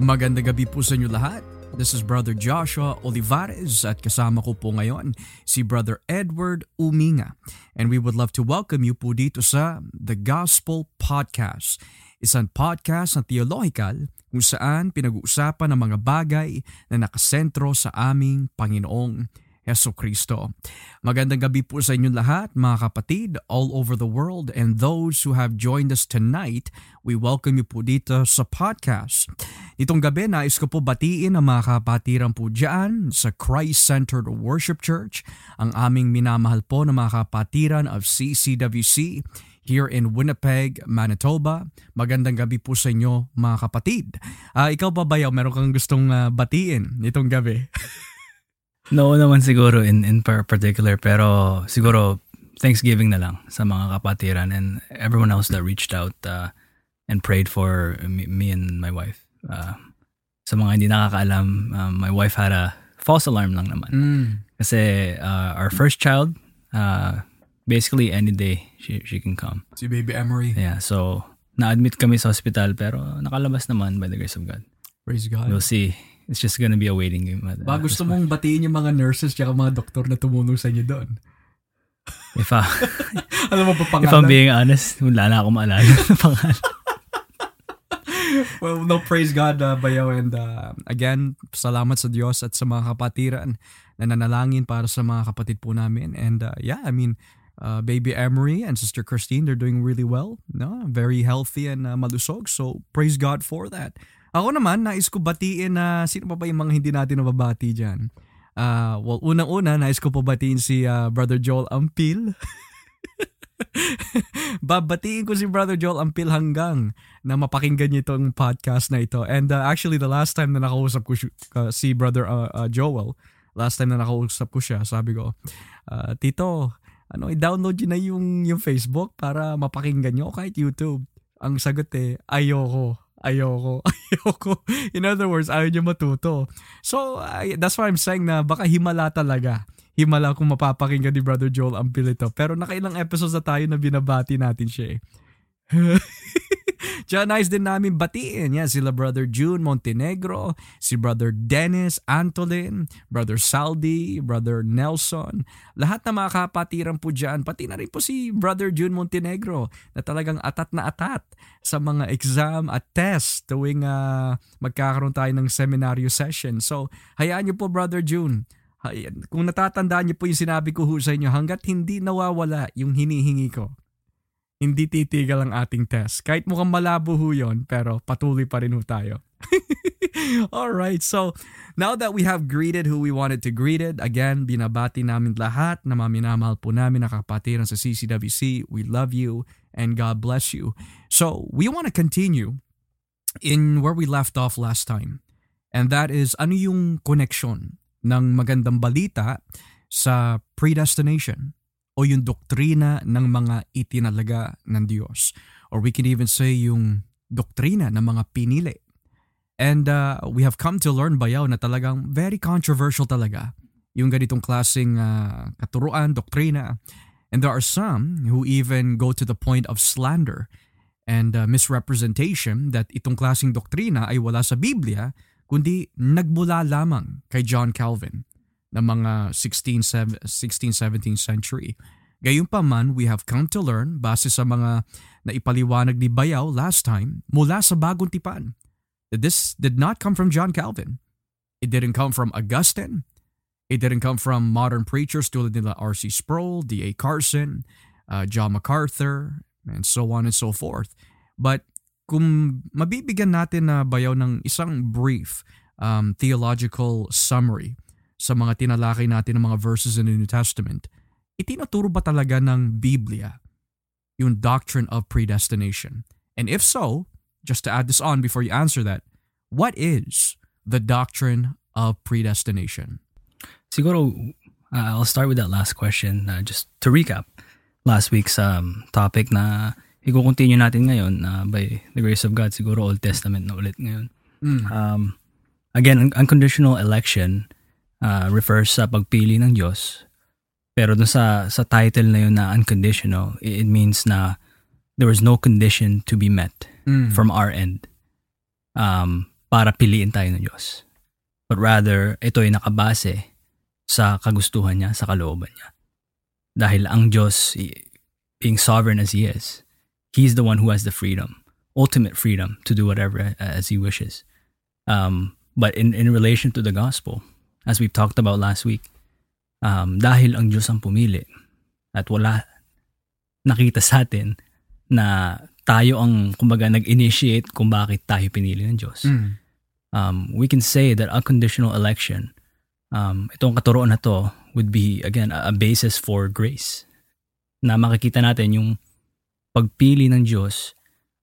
Magandang gabi po sa inyo lahat. This is Brother Joshua Olivares at kasama ko po ngayon si Brother Edward Uminga. And we would love to welcome you po dito sa The Gospel Podcast, isang podcast na theological kung saan pinag-uusapan ang mga bagay na nakasentro sa aming Panginoong Heso Kristo. Magandang gabi po sa inyo lahat, mga kapatid, all over the world, and those who have joined us tonight, we welcome you po dito sa podcast. Itong gabi, nais ko po batiin ang mga kapatiran po dyan sa Christ-Centered Worship Church, ang aming minamahal po na mga kapatiran of CCWC here in Winnipeg, Manitoba. Magandang gabi po sa inyo, mga kapatid. Ikaw pa, Bayaw, meron kang gustong batiin itong gabi? No naman siguro in particular, pero siguro Thanksgiving na lang sa mga kapatiran and everyone else that reached out and prayed for me and my wife. Sa mga hindi nakakaalam, my wife had a false alarm lang naman. Kasi our first child, basically any day she can come. Si baby Emery. Yeah, so na-admit kami sa hospital pero nakalabas naman by the grace of God. Praise God. We'll see. It's just gonna be a waiting game. Gusto mong batiin yung mga nurses at mga doktor na tumulong sa inyo doon? If I'm being honest, wala na akong maalala ng pangalan. Well, no, praise God, Bayaw. And again, salamat sa Diyos at sa mga kapatiran na nanalangin para sa mga kapatid po namin. And baby Emery and Sister Christine, they're doing really well. No? Very healthy and malusog. So, praise God for that. Ako naman, nais ko batiin na sino pa yung mga hindi natin nababati dyan? Unang-una, nais ko po batiin si Brother Joel Ampil. Babatiin ko si Brother Joel Ampil hanggang na mapakinggan niyo itong podcast na ito. And actually, the last time na nakausap ko si Brother Joel, sabi ko, Tito, i-download niyo na yung Facebook para mapakinggan niyo kahit YouTube. Ang sagot ayoko. In other words, ayaw niyo matuto. So, that's why I'm saying na baka himala talaga. Himala kung mapapakinggan ni Brother Joel Ampil ito. Pero nakailang episodes na tayo na binabati natin siya eh. Diyan, nice din namin batiin. Yan, sila Brother June Montenegro, si Brother Dennis Antolin, Brother Saldi, Brother Nelson. Lahat na mga kapatiran po dyan, pati na rin po si Brother June Montenegro na talagang atat na atat sa mga exam at test tuwing magkakaroon tayo ng seminaryo session. So, hayaan niyo po Brother June. Kung natatandaan niyo po yung sinabi ko sa inyo, hanggat hindi nawawala yung hinihingi ko, hindi titigil ang ating test. Kahit mukhang malabo ho yun, pero patuloy pa rin ho tayo. Alright, so now that we have greeted who we wanted to greet it, again, binabati namin lahat na mga minamahal po namin na kapatiran sa CCWC. We love you and God bless you. So we want to continue in where we left off last time. And that is, ano yung connection ng magandang balita sa predestination? O yung doktrina ng mga itinalaga ng Diyos. Or we can even say yung doktrina ng mga pinili. And we have come to learn, Bayaw, na talagang very controversial talaga yung ganitong klaseng katuruan, doktrina. And there are some who even go to the point of slander and misrepresentation that itong klaseng doktrina ay wala sa Biblia, kundi nagmula lamang kay John Calvin ng mga 16th, 17th century. Gayunpaman, we have come to learn, base sa mga naipaliwanag ni Bayaw last time, mula sa Bagong Tipan, that this did not come from John Calvin. It didn't come from Augustine. It didn't come from modern preachers tulad nila R.C. Sproul, D.A. Carson, John MacArthur, and so on and so forth. But kung mabibigyan natin na Bayaw ng isang brief theological summary sa mga tinalakay natin ng mga verses in the New Testament, itinuturo ba talaga ng Biblia yung doctrine of predestination? And if so, just to add this on before you answer that, what is the doctrine of predestination? Siguro, I'll start with that last question. Just to recap, last week's topic na i-continue natin ngayon by the grace of God, siguro Old Testament na ulit ngayon. Again, unconditional election refers sa pagpili ng Diyos. Pero dun sa title na yun na unconditional, it means na there was no condition to be met from our end. para piliin tayo ng Diyos. But rather, ito ay nakabase sa kagustuhan niya, sa kalooban niya. Dahil ang Diyos, being sovereign as He is, He's the one who has the freedom, ultimate freedom, to do whatever as He wishes. But in relation to the gospel, as we've talked about last week, dahil ang Diyos ang pumili at wala nakita sa atin na tayo ang kumbaga nag-initiate kung bakit tayo pinili ng Diyos. We can say that unconditional election, itong katuruan na to, would be, again, a basis for grace. Na makikita natin yung pagpili ng Diyos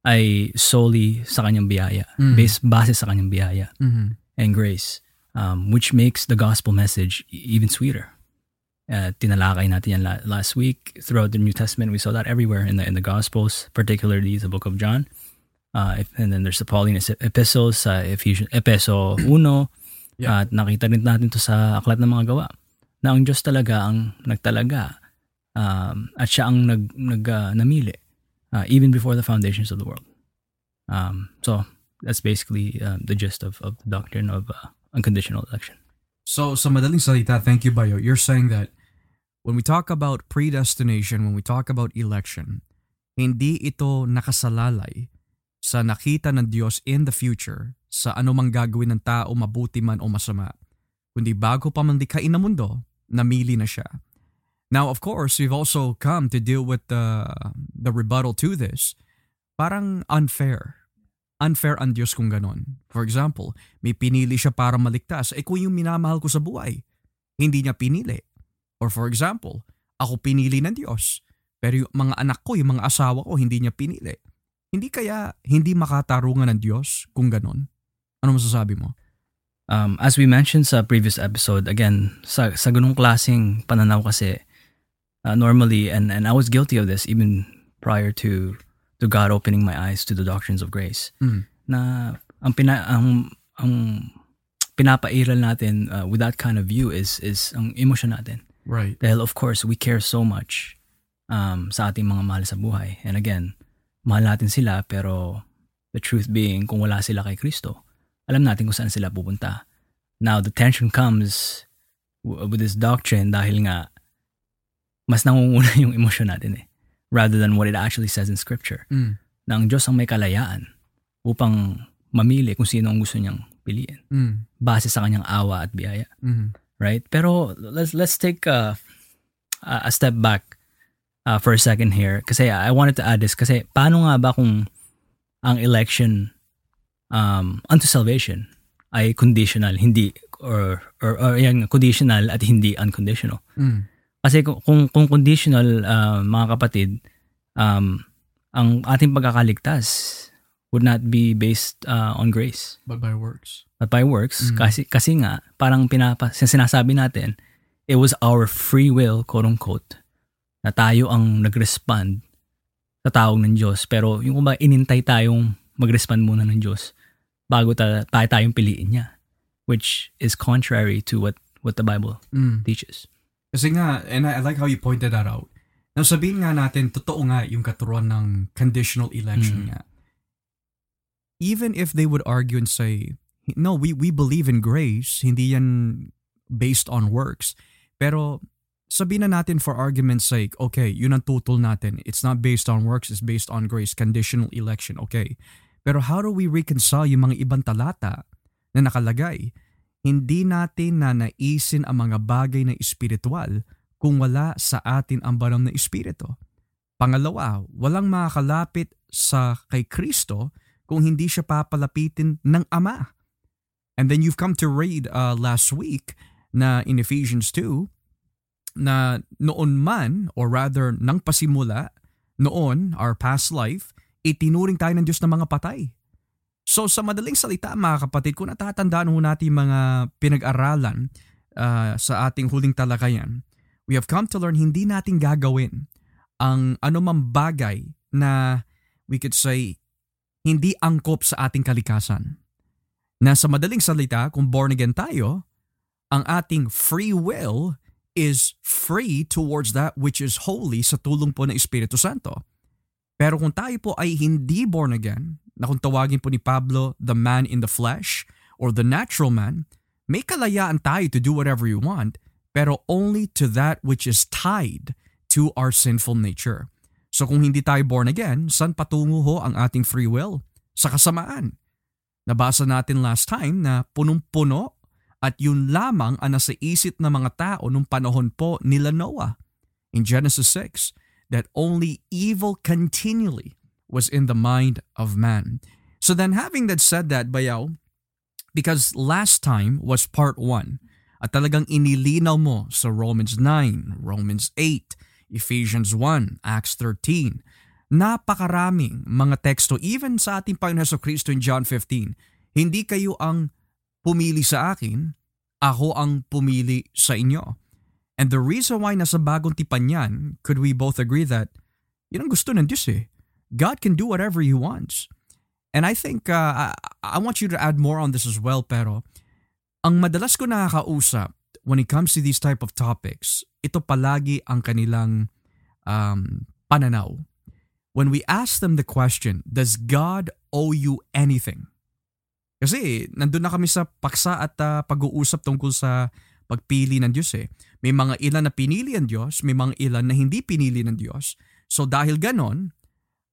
ay solely sa kanyang biyaya, base sa kanyang biyaya and grace, which makes the gospel message even sweeter. Tinalakay natin yan last week. Throughout the New Testament, we saw that everywhere in the Gospels, particularly the book of John. And then there's the Pauline epistles, Ephesians, Epeso 1. At nakita rin natin to sa Aklat ng Mga Gawa, na ang Diyos talaga ang nagtalaga at siya ang namili even before the foundations of the world. So that's basically the gist of the doctrine of unconditional election. So sa madaling salita, thank you, Bayo. You're saying that when we talk about predestination, when we talk about election, hindi ito nakasalalay sa nakita ng Diyos in the future sa anumang gagawin ng tao, mabuti man o masama, kundi bago pa man likhain ng mundo, namili na siya. Now, of course, we've also come to deal with the rebuttal to this. Parang unfair. Unfair ang Diyos kung ganon. For example, may pinili siya para maligtas. Kung yung minamahal ko sa buhay, hindi niya pinili. Or for example, ako pinili ng Diyos, pero yung mga anak ko, yung mga asawa ko, hindi niya pinili. Hindi kaya hindi makatarungan ng Diyos kung ganun? Ano masasabi mo? As we mentioned sa previous episode, again, sa ganung klaseng pananaw kasi, normally, and I was guilty of this even prior to God opening my eyes to the doctrines of grace, na ang pinapairal natin with that kind of view is ang emotion natin. Right. Dahil of course, we care so much sa ating mga mahal sa buhay. And again, mahal natin sila, pero the truth being, kung wala sila kay Kristo, alam natin kung saan sila pupunta. Now, the tension comes with this doctrine dahil nga mas nangunguna yung emosyon natin rather than what it actually says in Scripture. Na ang Diyos ang may kalayaan upang mamili kung sino ang gusto niyang piliin base sa kanyang awa at biyaya. Right? Pero let's take a step back for a second here, kasi I wanted to add this, kasi paano nga ba kung ang election unto salvation ay conditional, hindi or yung conditional at hindi unconditional. Kasi kung conditional, mga kapatid, ang ating pagkakaligtas would not be based on grace, but by works. Kasi nga parang sinasabi natin, it was our free will, quote unquote, na tayo ang nag-respond sa tawag ng Diyos. Pero yung kumbaga inintay tayong mag-respond muna ng Diyos bago tayong piliin niya. Which is contrary to what the Bible teaches. Kasi nga, and I like how you pointed that out. Now sabihin nga natin, totoo nga yung katuruan ng conditional election nga. Even if they would argue and say, no, we believe in grace, hindi yan based on works. Pero sabihin na natin for argument's sake, okay, yun ang tutol natin. It's not based on works, it's based on grace, conditional election, okay. Pero how do we reconcile yung mga ibang talata na nakalagay? Hindi natin na naisin ang mga bagay na espiritual kung wala sa atin ang banal na espiritu. Pangalawa, walang makakalapit sa kay Kristo kung hindi siya papalapitin ng Ama. And then you've come to read last week na in Ephesians 2, na noon man, or rather nang pasimula, noon, our past life, itinuring tayo ng Diyos ng mga patay. So sa madaling salita, mga kapatid, kung natatandaan ho natin mga pinag-aralan sa ating huling talakayan, we have come to learn hindi natin gagawin ang anumang bagay na we could say hindi angkop sa ating kalikasan. Na sa madaling salita, kung born again tayo, ang ating free will is free towards that which is holy sa tulong po ng Espiritu Santo. Pero kung tayo po ay hindi born again, na kung tawagin po ni Pablo, the man in the flesh or the natural man, may kalayaan tayo to do whatever you want, pero only to that which is tied to our sinful nature. So kung hindi tayo born again, saan patungo ho ang ating free will? Sa kasamaan. Nabasa natin last time na punong-puno at yun lamang ang nasa isip ng mga tao nung panahon po nila Noah. In Genesis 6, that only evil continually was in the mind of man. So then having that said that, Bayaw, because last time was part 1 at talagang inilinaw mo sa Romans 9, Romans 8, Ephesians 1, Acts 13. Napakaraming mga teksto even sa ating Panginoon Jesucristo in John 15. Hindi kayo ang pumili sa akin, ako ang pumili sa inyo. And the reason why nasa bagong tipan yan, could we both agree that yun ang gusto ng Diyos eh. God can do whatever He wants. And I think, I want you to add more on this as well, pero ang madalas ko nakakausap when it comes to these type of topics, ito palagi ang kanilang pananaw. When we ask them the question, does God owe you anything? Kasi nandun na kami sa paksa at pag-uusap tungkol sa pagpili ng Diyos eh. May mga ilan na pinili ng Diyos, may mga ilan na hindi pinili ng Diyos. So dahil ganon,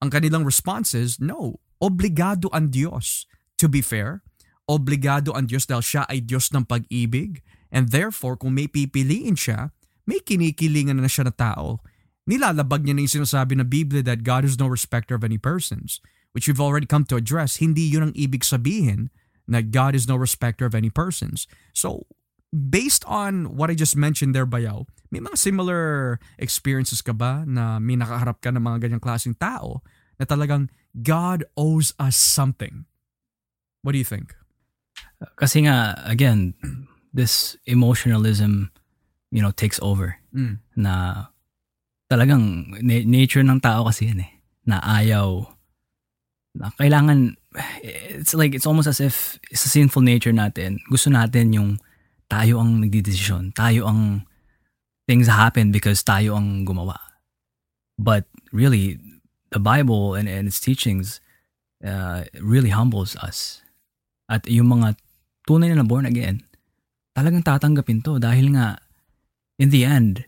ang kanilang response is, no. Obligado ang Diyos. To be fair, obligado ang Diyos dahil siya ay Diyos ng pag-ibig, and therefore kung may pipiliin siya, may kinikilingan na siya na tao. Nilalabag niya na yung sinasabi ng Biblia that God is no respecter of any persons, which we've already come to address. Hindi yun ang ibig sabihin na God is no respecter of any persons. So, based on what I just mentioned there, Bayaw, may mga similar experiences ka ba na may nakaharap ka ng mga ganyang klaseng tao na talagang God owes us something? What do you think? Kasi nga, again, this emotionalism, you know, takes over. Mm. Na talagang nature ng tao kasi yan eh. Na ayaw. Na kailangan, it's like, it's almost as if it's a sinful nature natin. Gusto natin yung tayo ang nagdidesisyon. Tayo ang things happen because tayo ang gumawa. But really, the Bible and its teachings really humbles us. At yung mga tunay na born again, talagang tatanggapin to dahil nga in the end,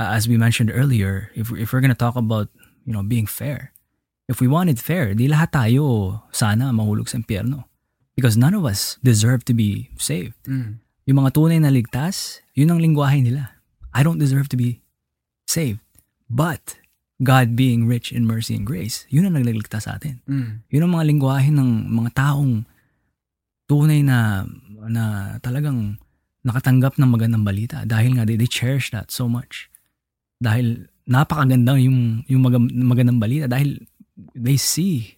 as we mentioned earlier, if we're gonna talk about, you know, being fair, if we want it fair, di lahat tayo sana mahulog sa impyerno because none of us deserve to be saved. Mm. Yung mga tunay na ligtas, yun ang lingwahe nila. I don't deserve to be saved, but God being rich in mercy and grace, yun ang nagliligtas sa atin. Mm. Yun ang mga lingwahe ng mga taong tunay na talagang nakatanggap ng magandang balita dahil nga they cherish that so much. Dahil napakaganda yung magandang balita dahil they see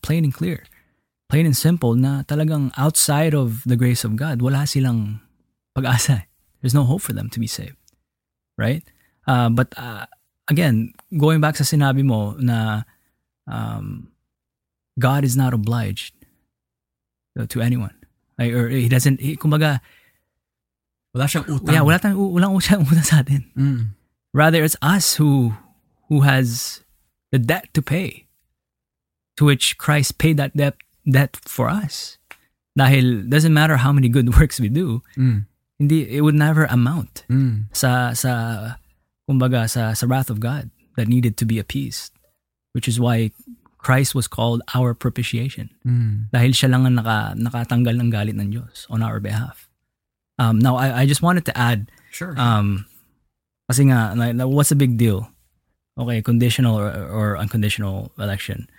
plain and clear, plain and simple na talagang outside of the grace of God, wala silang pag-asa. There's no hope for them to be saved. Right? But again, going back sa sinabi mo na God is not obliged to anyone. Or he doesn't, kumbaga, wala siyang utang. Yeah, wala siyang utang sa atin. Mm. Rather, it's us who has the debt to pay, to which Christ paid that debt for us. Dahil doesn't matter how many good works we do, hindi, it would never amount sa kumbaga sa wrath of God that needed to be appeased, which is why Christ was called our propitiation. Dahil siya lang ang nakatanggal ng galit ng Diyos on our behalf. Now I just wanted to add, sure. Kasi nga, what's the big deal? Okay, conditional or unconditional election.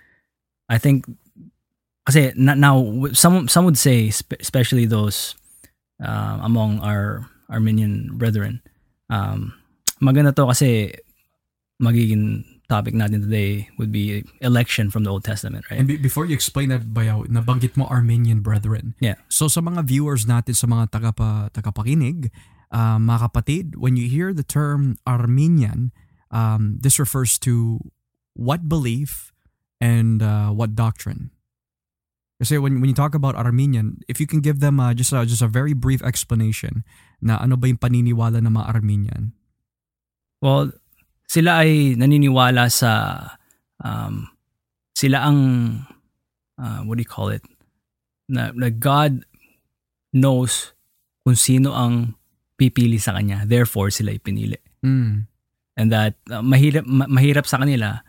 I think kasi now some would say, especially those among our Arminian brethren, maganda to kasi magiging topic natin today would be election from the Old Testament, right? And before you explain that, Bayaw, nabanggit mo Arminian brethren. Yeah. So sa mga viewers natin, sa mga tagapakinig, mga kapatid, when you hear the term Arminian, this refers to what belief and what doctrine. Kasi when you talk about Arminian, if you can give them just a very brief explanation na ano ba yung paniniwala ng mga Arminian? Well, sila ay naniniwala sa sila ang na God knows kung sino ang pipili sa kanya, therefore sila ipinili. Mm. And that mahirap sa kanila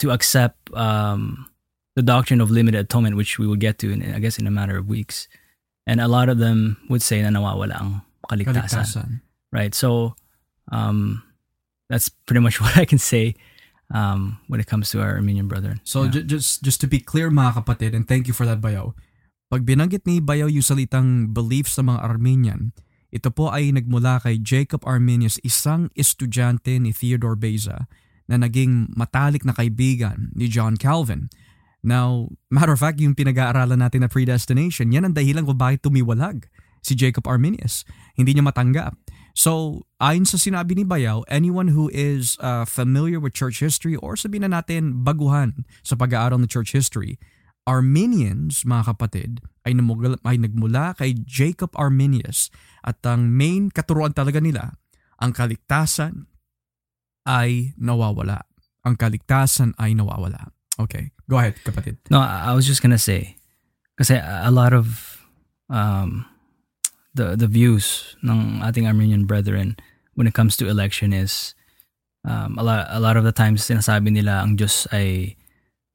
to accept the doctrine of limited atonement, which we will get to in a matter of weeks. And a lot of them would say na nawawala ang kaligtasan. Right? So that's pretty much what I can say when it comes to our Armenian brethren. So just to be clear, mga kapatid, and thank you for that, Bayaw. Pag binanggit ni Bayaw yung salitang beliefs sa mga Armenian, ito po ay nagmula kay Jacob Arminius, isang estudyante ni Theodore Beza na naging matalik na kaibigan ni John Calvin. Now, matter of fact, yung pinag-aaralan natin na predestination, yan ang dahilan kung bakit tumiwalag si Jacob Arminius. Hindi niya matanggap. So, ayon sa sinabi ni Bayaw, anyone who is familiar with church history or sabihin na natin baguhan sa pag-aaral ng church history, Arminians, mga kapatid, ay nagmula kay Jacob Arminius at ang main katuruan talaga nila, ang kaligtasan ay nawawala. Ang kaligtasan ay nawawala. Okay, go ahead, kapatid. No, I was just gonna say, kasi a lot of the views ng ating Armenian brethren when it comes to election is a lot of the times sinasabi nila ang Diyos ay,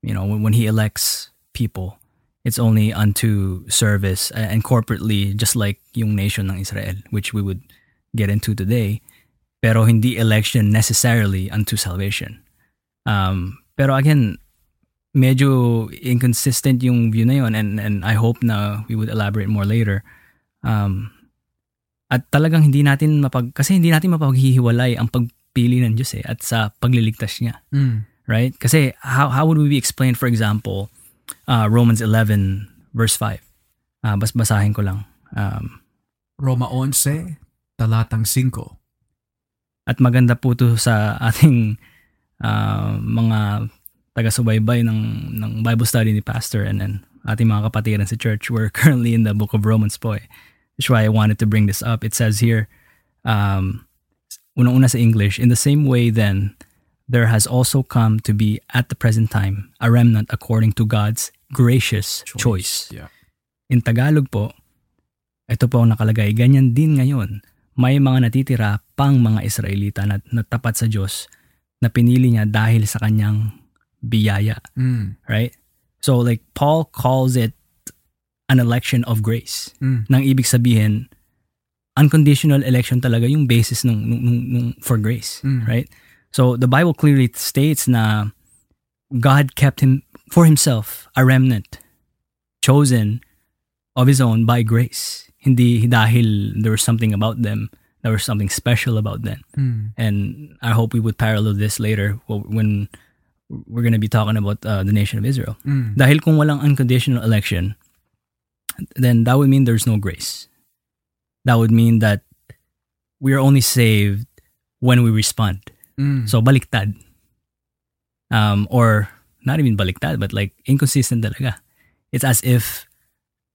you know, when he elects people, it's only unto service and corporately, just like yung nation ng Israel, which we would get into today, pero hindi election necessarily unto salvation. Pero again, medyo inconsistent yung view na yun, and I hope na we would elaborate more later. At talagang hindi natin mapaghihiwalay ang pagpili ng Diyos at sa pagliligtas niya. Mm. Right? Kasi how would we be explained, for example, Romans 11 verse 5? Basahin ko lang. Roma 11, talatang 5. At maganda po ito sa ating mga taga-subaybay ng Bible study ni Pastor and then ating mga kapatiran sa church. We're currently in the book of Romans po. That's why I wanted to bring this up. It says here, unang-una sa English, in the same way then, there has also come to be at the present time a remnant according to God's gracious choice. Yeah. In Tagalog po, ito po ang nakalagay, ganyan din ngayon, may mga natitira pang mga Israelita na natapat sa Diyos na pinili niya dahil sa kanyang biyaya. Mm. Right? So like Paul calls it an election of grace. Mm. Nang ibig sabihin, unconditional election talaga yung basis nung for grace, right? So the Bible clearly states na God kept him for himself a remnant chosen of his own by grace. Hindi dahil there was something about them, there was something special about them. Mm. And I hope we would parallel this later when we're going to be talking about the nation of Israel. Mm. Dahil kung walang unconditional election, then that would mean there's no grace. That would mean that we are only saved when we respond. Mm. So baliktad. Or not even baliktad, but like inconsistent talaga. It's as if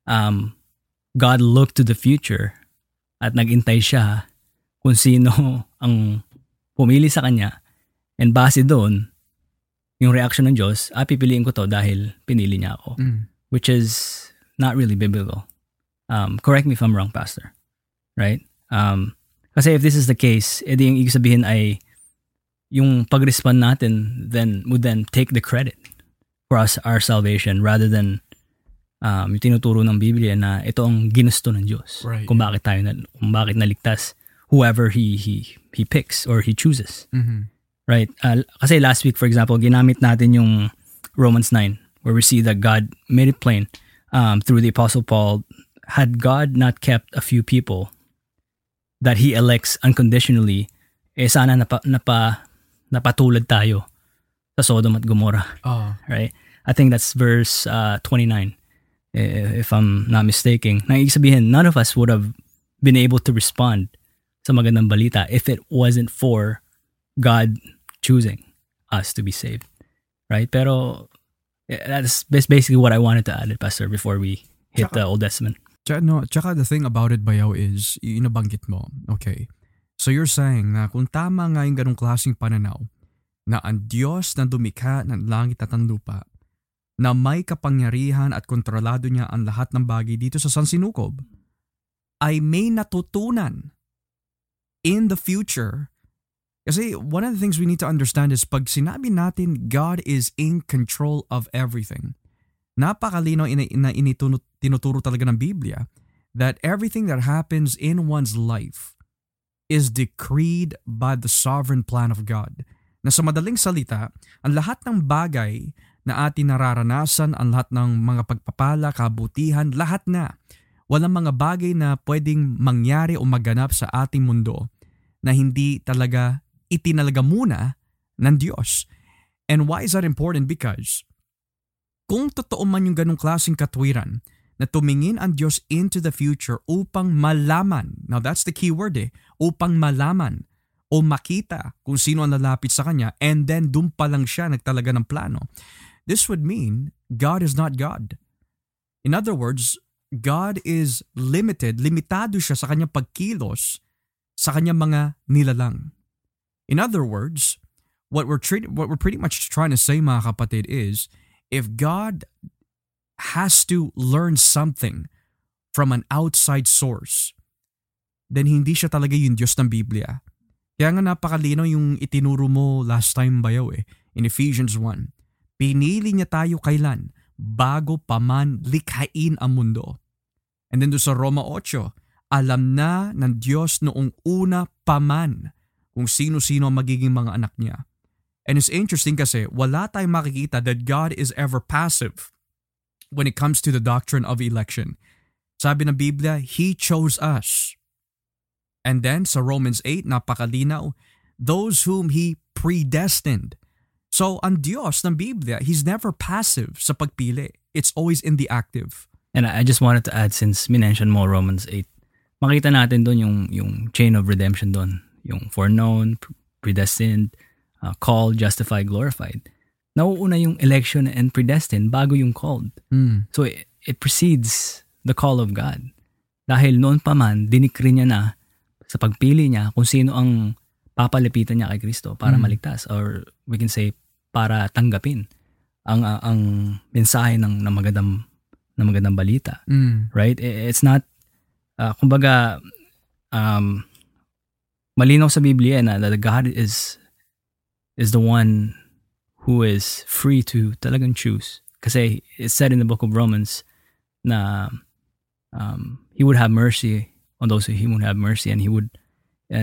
God looked to the future at nagintay siya kung sino ang pumili sa kanya, and base doon yung reaction ng Diyos, pipiliin ko to dahil pinili niya ako. Mm. Which is not really biblical. Correct me if I'm wrong, Pastor. Right? Kasi if this is the case, edi yung ibig sabihin ay yung pag-respond natin would then take the credit for our salvation rather than yung tinuturo ng Biblia na ito ang ginusto ng Diyos. Right. Kung bakit naligtas whoever he picks or he chooses. Mm-hmm. Right? Kasi last week, for example, ginamit natin yung Romans 9 where we see that God made it plain through the Apostle Paul, had God not kept a few people that He elects unconditionally, sana napatulad tayo sa Sodom at Gomorrah. Oh. Right? I think that's verse 29, if I'm not mistaken. Ibig sabihin, none of us would have been able to respond sa magandang balita if it wasn't for God choosing us to be saved. Right? Pero that's basically what I wanted to add, Pastor, before we hit the Old Testament. Tsaka the thing about it, Bayaw, is inabanggit mo. Okay. So you're saying na kung tama nga yung ganong klaseng pananaw na ang Diyos na dumikha ng langit at ang lupa na may kapangyarihan at kontrolado niya ang lahat ng bagay dito sa sansinukob, ay may natutunan in the future. Kasi one of the things we need to understand is pag sinabi natin God is in control of everything, napakalino na tinuturo talaga ng Biblia that everything that happens in one's life is decreed by the sovereign plan of God. Na sa madaling salita, ang lahat ng bagay na atin nararanasan, ang lahat ng mga pagpapala, kabutihan, lahat na. Walang mga bagay na pwedeng mangyari o maganap sa ating mundo na hindi talaga itinalaga muna ng Diyos. And why is that important? Because kung totoo man yung ganung klaseng katwiran na tumingin ang Diyos into the future upang malaman, now that's the key word upang malaman o makita kung sino ang lalapit sa kanya, and then dun pa lang siya nagtalaga ng plano. This would mean God is not God. In other words, God is limited, limitado siya sa kanyang pagkilos, sa kanyang mga nilalang. In other words, what we're pretty much trying to say, mga kapatid, is if God has to learn something from an outside source, then hindi siya talaga yung Diyos ng Biblia. Kaya nga napakalino yung itinuro mo last time, Bayaw, in Ephesians 1. Pinili niya tayo kailan? Bago pa man likhain ang mundo. And then doon sa Roma 8, alam na ng Diyos noong una pa man kung sino-sino ang magiging mga anak niya. And it's interesting kasi wala tayong makikita that God is ever passive when it comes to the doctrine of election. Sabi ng Biblia, He chose us. And then sa Romans 8, napakalinaw, those whom He predestined. So ang Diyos ng Biblia, He's never passive sa pagpili. It's always in the active. And I just wanted to add, since minention mo Romans 8, makita natin doon yung chain of redemption doon. Yung foreknown, predestined, called, justified, glorified. Nauuna yung election and predestined bago yung called. Mm. So it precedes the call of God. Dahil noon pa man, dinikri niya na sa pagpili niya kung sino ang papalipitan niya kay Kristo para maligtas, or we can say para tanggapin ang mensahe ng magandang balita, right? It's not kumbaga malinaw sa Biblia na that God is the one who is free to talagang choose, kasi it's said in the book of Romans na He would have mercy on those who He would have mercy, and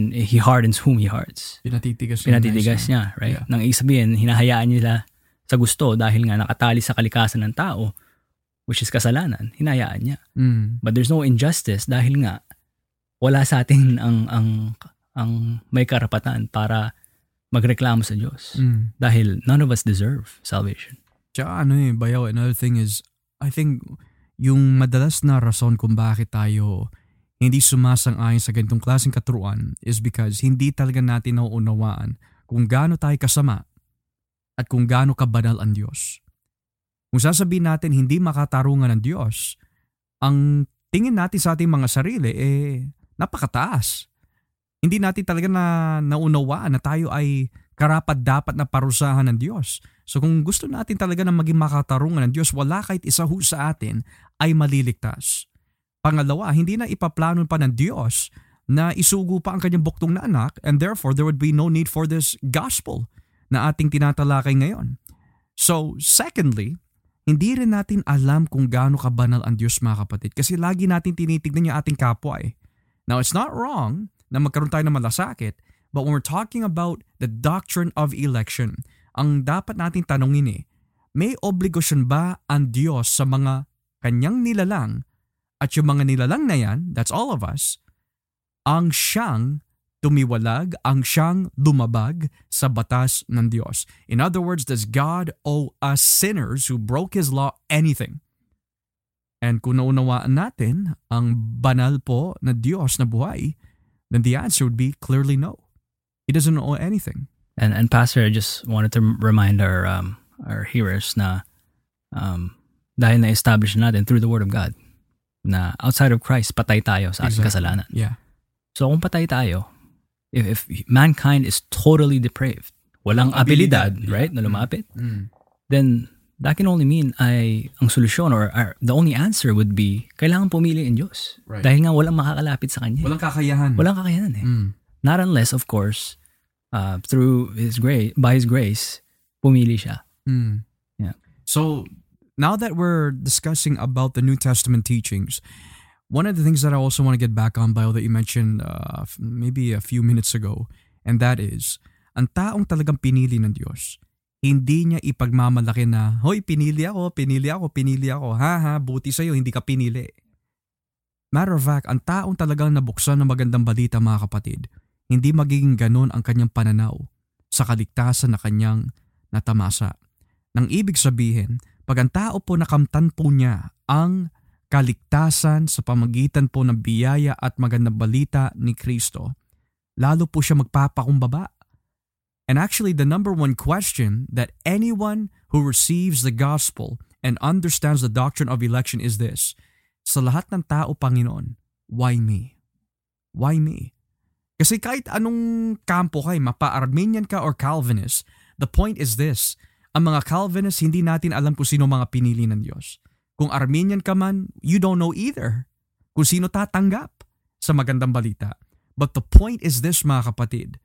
He hardens whom He hardens. Pinatitigas niya, right? Yeah. Nang isabihin, hinahayaan nila sa gusto dahil nga nakatali sa kalikasan ng tao, which is kasalanan, hinahayaan niya. Mm. But there's no injustice dahil nga wala sa atin ang may karapatan para magreklamo sa Diyos. Mm. Dahil none of us deserve salvation. Tsaka Bayaw, another thing is, I think yung madalas na rason kung bakit tayo hindi sumasang-ayon sa ganitong klaseng katruan is because hindi talaga natin nauunawaan kung gaano tayo kasama at kung gaano kabanal ang Diyos. Kung sasabihin natin hindi makatarungan ng Diyos, ang tingin natin sa ating mga sarili napakataas. Hindi natin talaga naunawaan na tayo ay karapat-dapat na parusahan ng Diyos. So kung gusto natin talaga na maging makatarungan ng Diyos, wala kahit isa ho sa atin ay maliligtas. Pangalawa, hindi na ipaplano pa ng Diyos na isugo pa ang kanyang buktong na anak, and therefore there would be no need for this gospel na ating tinatalakay ngayon. So secondly, hindi rin natin alam kung gaano kabanal ang Diyos, mga kapatid, kasi lagi natin tinitignan yung ating kapwa. Now it's not wrong na magkaroon tayo ng malasakit, but when we're talking about the doctrine of election, ang dapat natin tanongin may obligasyon ba ang Diyos sa mga kanyang nilalang? At yung mga nilalang na yan, that's all of us, ang siyang tumiwalag, ang siyang lumabag sa batas ng Diyos. In other words, does God owe us sinners who broke His law anything? And kung naunawaan natin ang banal po na Diyos na buhay, then the answer would be clearly no. He doesn't owe anything. And Pastor, I just wanted to remind our hearers na dahil na-establish natin through the Word of God, na outside of Christ, patay tayo sa ating kasalanan. Yeah. So kung patay tayo, if mankind is totally depraved, walang abilidad, right, na lumapit, then that can only mean ay ang solusyon or the only answer would be kailangan pumili in Diyos. Right. Dahil nga walang makakalapit sa Kanya. Walang kakayahan. Walang kakayahan eh. Mm. Not unless, of course, through His grace, by His grace, pumili siya. Mm. Yeah. So, now that we're discussing about the New Testament teachings, one of the things that I also want to get back on, Bayaw, that you mentioned maybe a few minutes ago, and that is, ang taong talagang pinili ng Diyos, hindi niya ipagmamalaki na, hoy, pinili ako, ha, buti sa'yo, hindi ka pinili. Matter of fact, ang taong talagang nabuksan ng magandang balita, mga kapatid, hindi magiging ganun ang kanyang pananaw sa kaligtasan na kanyang natamasa. Nang ibig sabihin, pag ang tao po nakamtan po niya ang kaligtasan sa pamagitan po ng biyaya at magandang balita ni Kristo, lalo po siya magpapakumbaba. And actually, the number one question that anyone who receives the gospel and understands the doctrine of election is this, sa lahat ng tao, Panginoon, why me? Why me? Kasi kahit anong kampo kay, mapa-Arminian ka or Calvinist, the point is this, ang mga Calvinist, hindi natin alam kung sino mga pinili ng Diyos. Kung Arminian ka man, you don't know either kung sino tatanggap sa magandang balita. But the point is this, mga kapatid,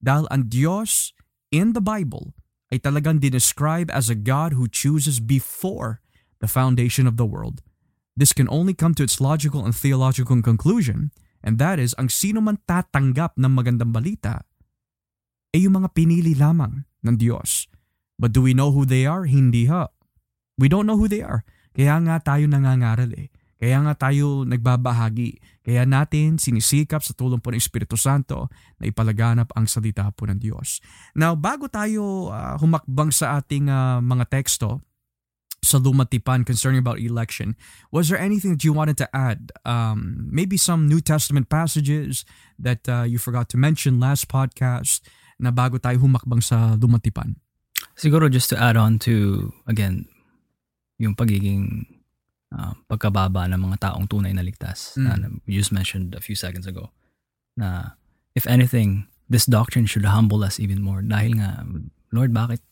dahil ang Diyos in the Bible ay talagang dinescribe as a God who chooses before the foundation of the world. This can only come to its logical and theological conclusion, and that is, ang sino man tatanggap ng magandang balita ay yung mga pinili lamang ng Diyos. But do we know who they are? Hindi ha. We don't know who they are. Kaya nga tayo nangangaral eh. Kaya nga tayo nagbabahagi. Kaya natin sinisikap sa tulong po ng Espiritu Santo na ipalaganap ang salita po ng Diyos. Now, bago tayo humakbang sa ating mga teksto sa Lumang Tipan concerning about election, was there anything that you wanted to add? Maybe some New Testament passages that you forgot to mention last podcast na bago tayo humakbang sa Lumang Tipan? Siguro just to add on to, again, yung pagiging pagkababa ng mga taong tunay na ligtas na you just mentioned a few seconds ago, na if anything, this doctrine should humble us even more. Dahil nga, Lord, bakit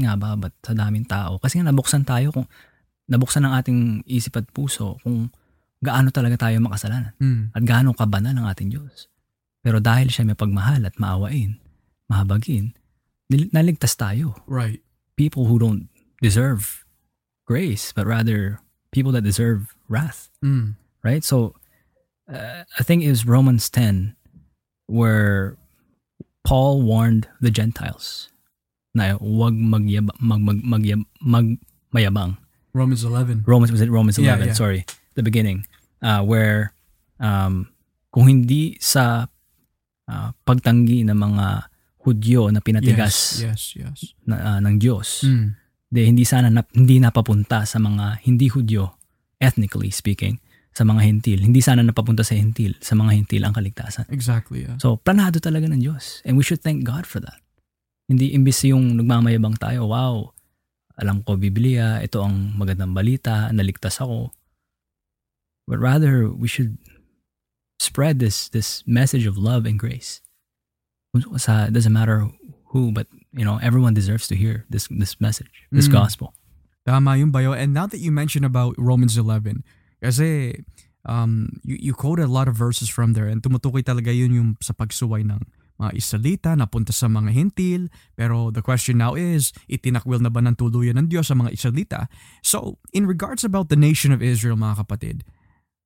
nga ba? Ba't sa daming tao? Kasi nga nabuksan ang ating isip at puso kung gaano talaga tayo makasalanan at gaano kabanal ang ating Diyos. Pero dahil siya may pagmahal at maawain, mahabagin, naligtas tayo. Right. People who don't deserve grace, but rather people that deserve wrath, right? So I think it was Romans 10 where Paul warned the Gentiles na huwag magmayabang. Romans 11, yeah. Sorry, the beginning, where kung hindi sa pagtanggi ng mga Hudyo na pinatigas yes. Na, ng Diyos, de hindi napapunta sa mga hindi Hudyo, ethnically speaking, sa mga Hentil. Hindi sana napapunta sa mga Hentil ang kaligtasan. Exactly, yeah. So, planado talaga ng Diyos. And we should thank God for that. Hindi, imbis yung nagmamayabang tayo, wow, alam ko Biblia, ito ang magandang balita, naligtas ako. But rather, we should spread this message of love and grace. It doesn't matter who, but you know, everyone deserves to hear this message, this gospel. Tama yung Bayaw. And now that you mentioned about Romans 11, kasi you quoted a lot of verses from there, and tumutukoy talaga yun yung sa pagsuway ng mga Israelita napunta sa mga Hentil. Pero the question now is, itinakwil na ba ng tuluyan ng Diyos sa mga Israelita? So, in regards about the nation of Israel, mga kapatid,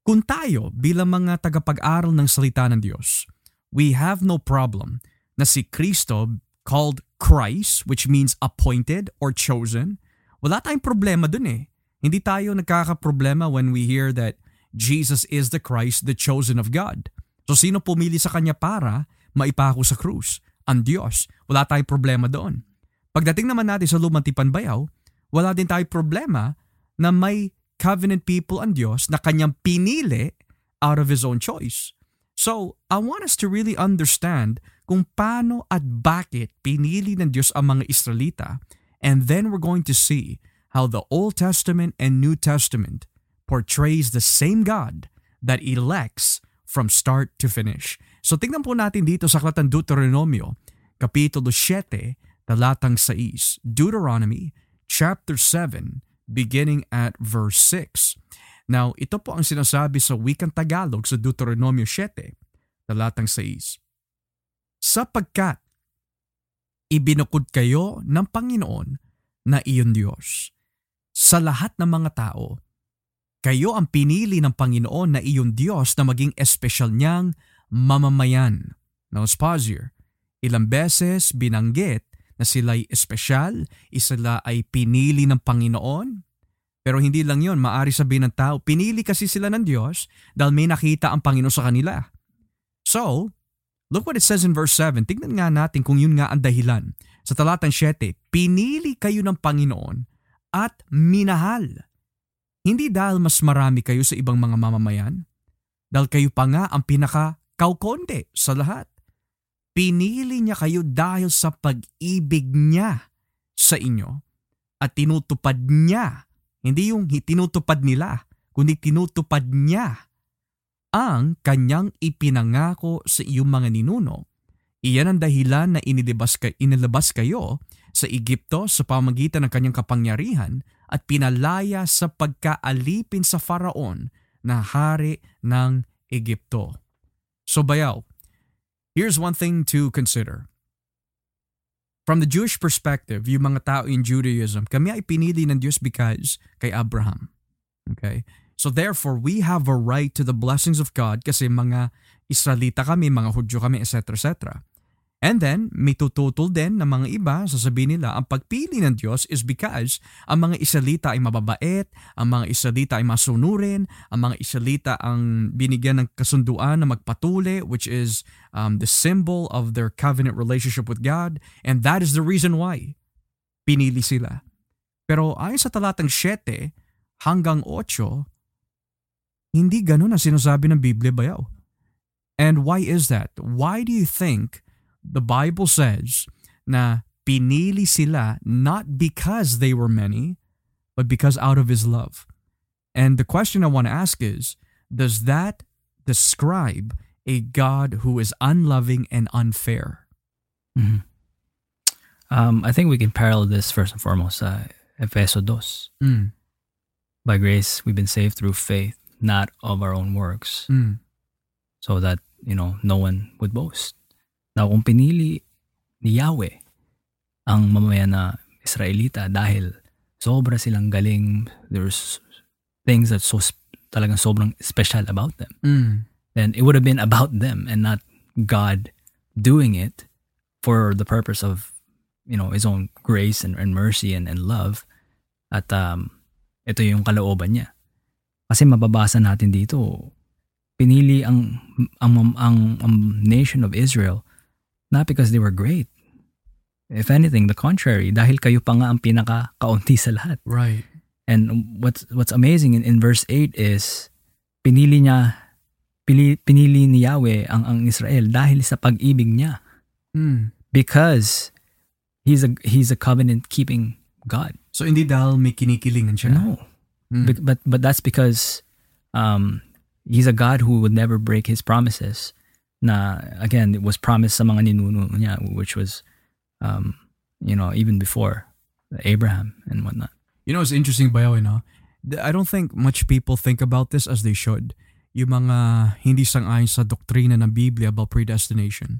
kung tayo bilang mga tagapag-aral ng salita ng Diyos, we have no problem na si Kristo called Christ, which means appointed or chosen, wala tayong problema dun eh. Hindi tayo nagkakaproblema when we hear that Jesus is the Christ, the chosen of God. So sino pumili sa kanya para maipako sa krus? Ang Diyos. Wala tayong problema doon. Pagdating naman natin sa Lumang Tipan, Bayaw, wala din tayong problema na may covenant people ang Diyos na kanyang pinili out of His own choice. So, I want us to really understand kung paano at bakit pinili ng Diyos ang mga Israelita, and then we're going to see how the Old Testament and New Testament portrays the same God that elects from start to finish. So, tingnan po natin dito sa Aklat ng Deuteronomio, Kapitulo 7, Talatang 6, Deuteronomy, chapter 7, beginning at verse 6. Now, ito po ang sinasabi sa wikang Tagalog sa Deuteronomio 7, talatang 6. Sapagkat ibinukod kayo ng Panginoon na iyong Diyos. Sa lahat ng mga tao, kayo ang pinili ng Panginoon na iyong Diyos na maging espesyal niyang mamamayan. Now, let's pause here. Ilang beses binanggit na sila'y espesyal, sila ay pinili ng Panginoon. Pero hindi lang yon, maari sabihin ng tao, pinili kasi sila ng Diyos dahil may nakita ang Panginoon sa kanila. So, look what it says in verse 7. Tignan nga natin kung yun nga ang dahilan. Sa talatang 7, pinili kayo ng Panginoon at minahal. Hindi dahil mas marami kayo sa ibang mga mamamayan, dahil kayo pa nga ang pinaka-kaukonde sa lahat. Pinili niya kayo dahil sa pag-ibig niya sa inyo at tinutupad niya, hindi yung tinutupad nila, kundi tinutupad niya ang kanyang ipinangako sa iyong mga ninuno. Iyan ang dahilan na inilabas kayo sa Egypto sa pamagitan ng kanyang kapangyarihan at pinalaya sa pagkaalipin sa Faraon na hari ng Egypto. So Bayaw, here's one thing to consider. From the Jewish perspective, yung mga tao in Judaism, kami ay pinili ng Diyos because kay Abraham. Okay? So therefore, we have a right to the blessings of God kasi mga Israelita kami, mga Hudyo kami, etc. etc. And then, may tututol din ng mga iba, sasabihin nila, ang pagpili ng Diyos is because ang mga Israelita ay mababait, ang mga Israelita ay masunurin, ang mga Israelita ang binigyan ng kasunduan na magpatuli, which is the symbol of their covenant relationship with God, and that is the reason why pinili sila. Pero ayon sa talatang 7 hanggang 8, hindi ganun ang sinasabi ng Biblia, Bayaw. And why is that? Why do you think the Bible says na pinili sila not because they were many, but because out of His love? And the question I want to ask is, does that describe a God who is unloving and unfair? Mm-hmm. I think we can parallel this first and foremost sa Efeso 2. Mm. By grace, we've been saved through faith, not of our own works, so that, no one would boast. Na kung pinili ni Yahweh ang mamayan na Israelita dahil sobra silang galing, there's things that talagang sobrang special about them. And it would have been about them and not God doing it for the purpose of, His own grace and mercy and love. At ito yung kalooban niya. Kasi mababasa natin dito, pinili ang nation of Israel not because they were great. If anything, the contrary, dahil kayo pa nga ang pinaka-kaunti sa lahat. Right. And what's amazing in verse 8 is, pinili ni Yahweh ang Israel dahil sa pag-ibig niya. Because he's a covenant-keeping God. So hindi dahil may kinikilingan siya. No. But that's because he's a God who would never break His promises. Na again, it was promised sa mga ninuno niya, which was, even before Abraham and whatnot. It's interesting, Bayaw, I don't think much people think about this as they should. Yung mga hindi sang-ayon sa doktrina ng Biblia about predestination.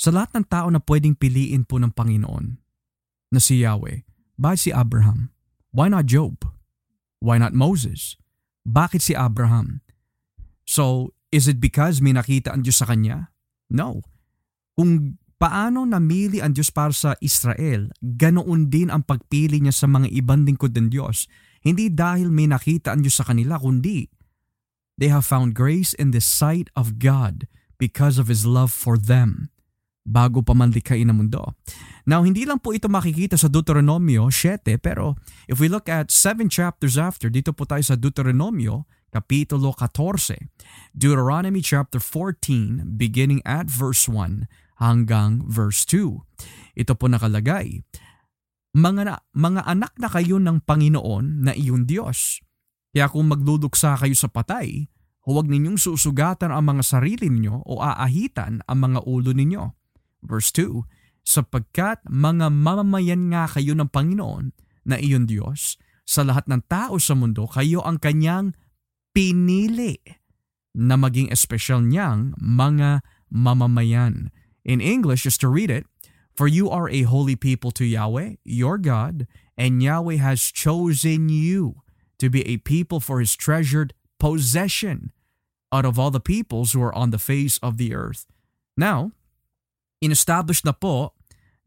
Sa lahat ng tao na pwedeng piliin po ng Panginoon na si Yahweh, bakit si Abraham? Why not Job? Why not Moses? Bakit si Abraham? So, is it because may nakita ang Diyos sa kanya? No. Kung paano namili ang Diyos para sa Israel, ganoon din ang pagpili niya sa mga ibang lingkod ng Diyos. Hindi dahil may nakita ang Diyos sa kanila, kundi they have found grace in the sight of God because of His love for them bago pa man likhain ang mundo. Now, hindi lang po ito makikita sa Deuteronomio 7, pero if we look at 7 chapters after, dito po tayo sa Deuteronomio Kapitulo 14, Deuteronomy chapter 14, beginning at verse 1 hanggang verse 2. Ito po nakalagay, mga anak na kayo ng Panginoon na iyong Diyos. Kaya kung magluluksa kayo sa patay, huwag ninyong susugatan ang mga sarili ninyo o aahitan ang mga ulo ninyo. Verse 2, sapagkat mga mamamayan nga kayo ng Panginoon na iyon Diyos, sa lahat ng tao sa mundo, kayo ang kanyang pinili na maging espesyal niyang mga mamamayan. In English, just to read it, for you are a holy people to Yahweh, your God, and Yahweh has chosen you to be a people for His treasured possession out of all the peoples who are on the face of the earth. Now, in-establish na po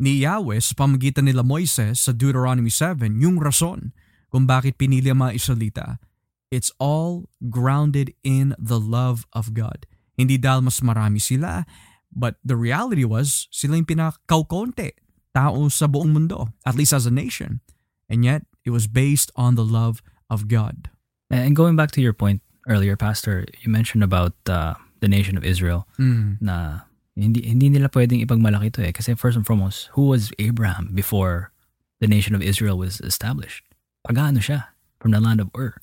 ni Yahweh sa pamagitan nila Moises sa Deuteronomy 7 yung rason kung bakit pinili ang mga Israelita. It's all grounded in the love of God. Hindi dahil mas marami sila, but the reality was sila yung pinakakonti tao sa buong mundo, at least as a nation. And yet, it was based on the love of God. And going back to your point earlier, Pastor, you mentioned about the nation of Israel na hindi nila pwedeng ipagmalaki ito eh. Kasi first and foremost, who was Abraham before the nation of Israel was established? Pagano siya from the land of Ur,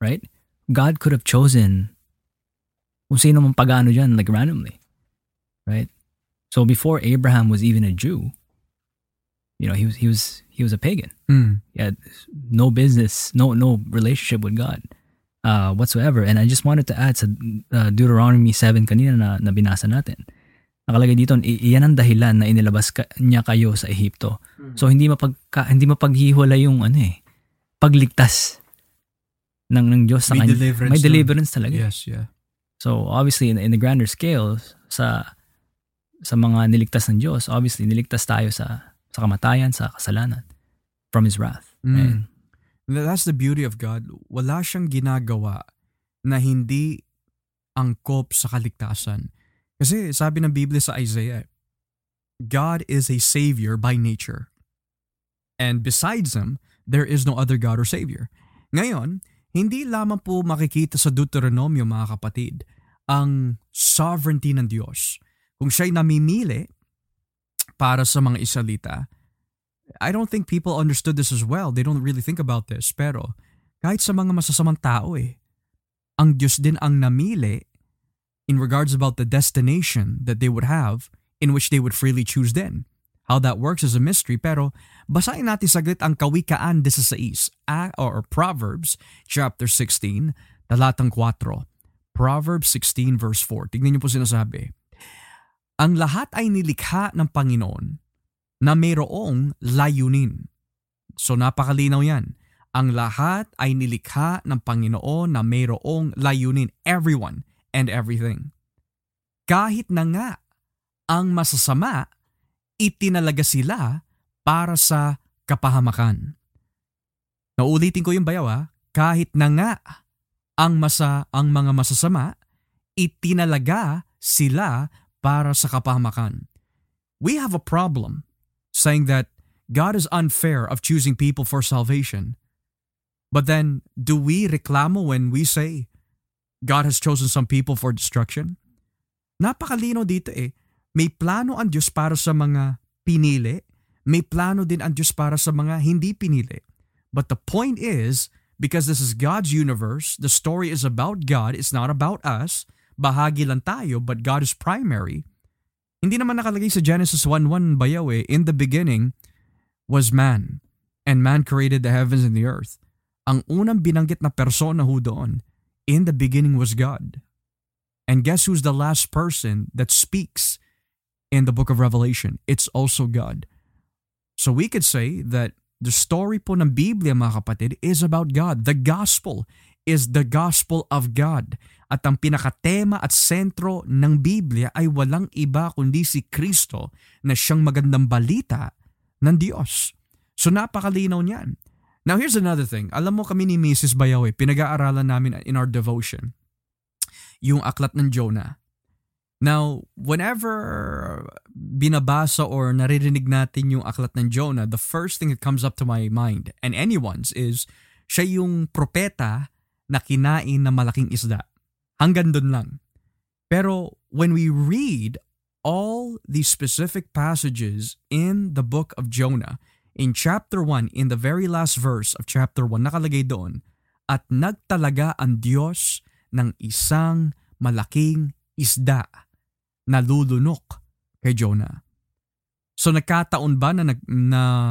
right? God could have chosen kung sino mong pagano dyan, like randomly, right? So before Abraham was even a Jew, you know, he was a pagan. He had no business, no relationship with God whatsoever. And I just wanted to add sa Deuteronomy 7 kanina na binasa natin. Nakalagay dito, iyan ang dahilan na inilabas niya kayo sa Ehipto. So hindi mapaghiwalay yung pagligtas ng Diyos sa kanya. May deliverance talaga. Yes, yeah. So obviously in the grander scale sa mga niligtas ng Diyos, obviously niligtas tayo sa kamatayan, sa kasalanan, from His wrath. Right? That's the beauty of God. Wala siyang ginagawa na hindi angkop sa kaligtasan. Kasi sabi ng Biblia sa Isaiah, God is a savior by nature. And besides Him, there is no other God or savior. Ngayon, hindi lamang po makikita sa Deuteronomio, mga kapatid, ang sovereignty ng Diyos. Kung siya'y namimili para sa mga Israelita, I don't think people understood this as well. They don't really think about this. Pero kahit sa mga masasamang tao ang Diyos din ang namili in regards about the destination that they would have in which they would freely choose then. How that works is a mystery, pero basahin natin saglit ang Kawikaan 16, or Proverbs chapter 16, talatang 4. Proverbs 16 verse 4. Tignan niyo po sinasabi. Ang lahat ay nilikha ng Panginoon na mayroong layunin. So napakalinaw yan. Ang lahat ay nilikha ng Panginoon na mayroong layunin. Everyone and everything. Kahit na nga ang masasama, itinalaga sila para sa kapahamakan. Nauulitin ko yung bayaw kahit na nga ang mga masasama, itinalaga sila para sa kapahamakan. We have a problem saying that God is unfair of choosing people for salvation. But then, do we reklamo when we say, God has chosen some people for destruction? Napakalino dito May plano ang Diyos para sa mga pinili. May plano din ang Diyos para sa mga hindi pinili. But the point is, because this is God's universe, the story is about God, it's not about us. Bahagi lang tayo, but God is primary. Hindi naman nakalagay sa Genesis 1:1 bayaw in the beginning was man, and man created the heavens and the earth. Ang unang binanggit na persona ho doon, in the beginning was God. And guess who's the last person that speaks in the book of Revelation? It's also God. So we could say that the story po ng Biblia, mga kapatid, is about God. The gospel is the gospel of God. At ang pinakatema at sentro ng Biblia ay walang iba kundi si Kristo na siyang magandang balita ng Diyos. So napakalinaw niyan. Now, here's another thing. Alam mo kami ni Mrs. Bayaw, pinag-aaralan namin in our devotion, yung aklat ng Jonah. Now, whenever binabasa or naririnig natin yung aklat ng Jonah, the first thing that comes up to my mind, and anyone's, is siya yung propeta na kinain ng malaking isda. Hanggang dun lang. Pero when we read all the specific passages in the book of Jonah, in chapter 1, in the very last verse of chapter 1, nakalagay doon, at nagtalaga ang Diyos ng isang malaking isda na lulunok kay Jonah. So nagkataon ba na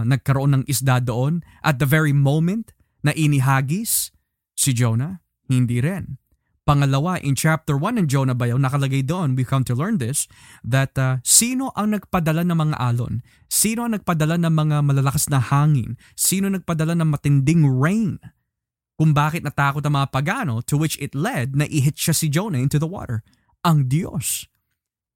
nagkaroon ng isda doon at the very moment na inihagis si Jonah? Hindi rin. Pangalawa, in chapter 1 ng Jonah Bayaw, nakalagay doon, we come to learn this, that sino ang nagpadala ng mga alon? Sino ang nagpadala ng mga malalakas na hangin? Sino nagpadala ng matinding rain? Kung bakit natakot ang mga pagano, to which it led na ihit siya si Jonah into the water. Ang Diyos.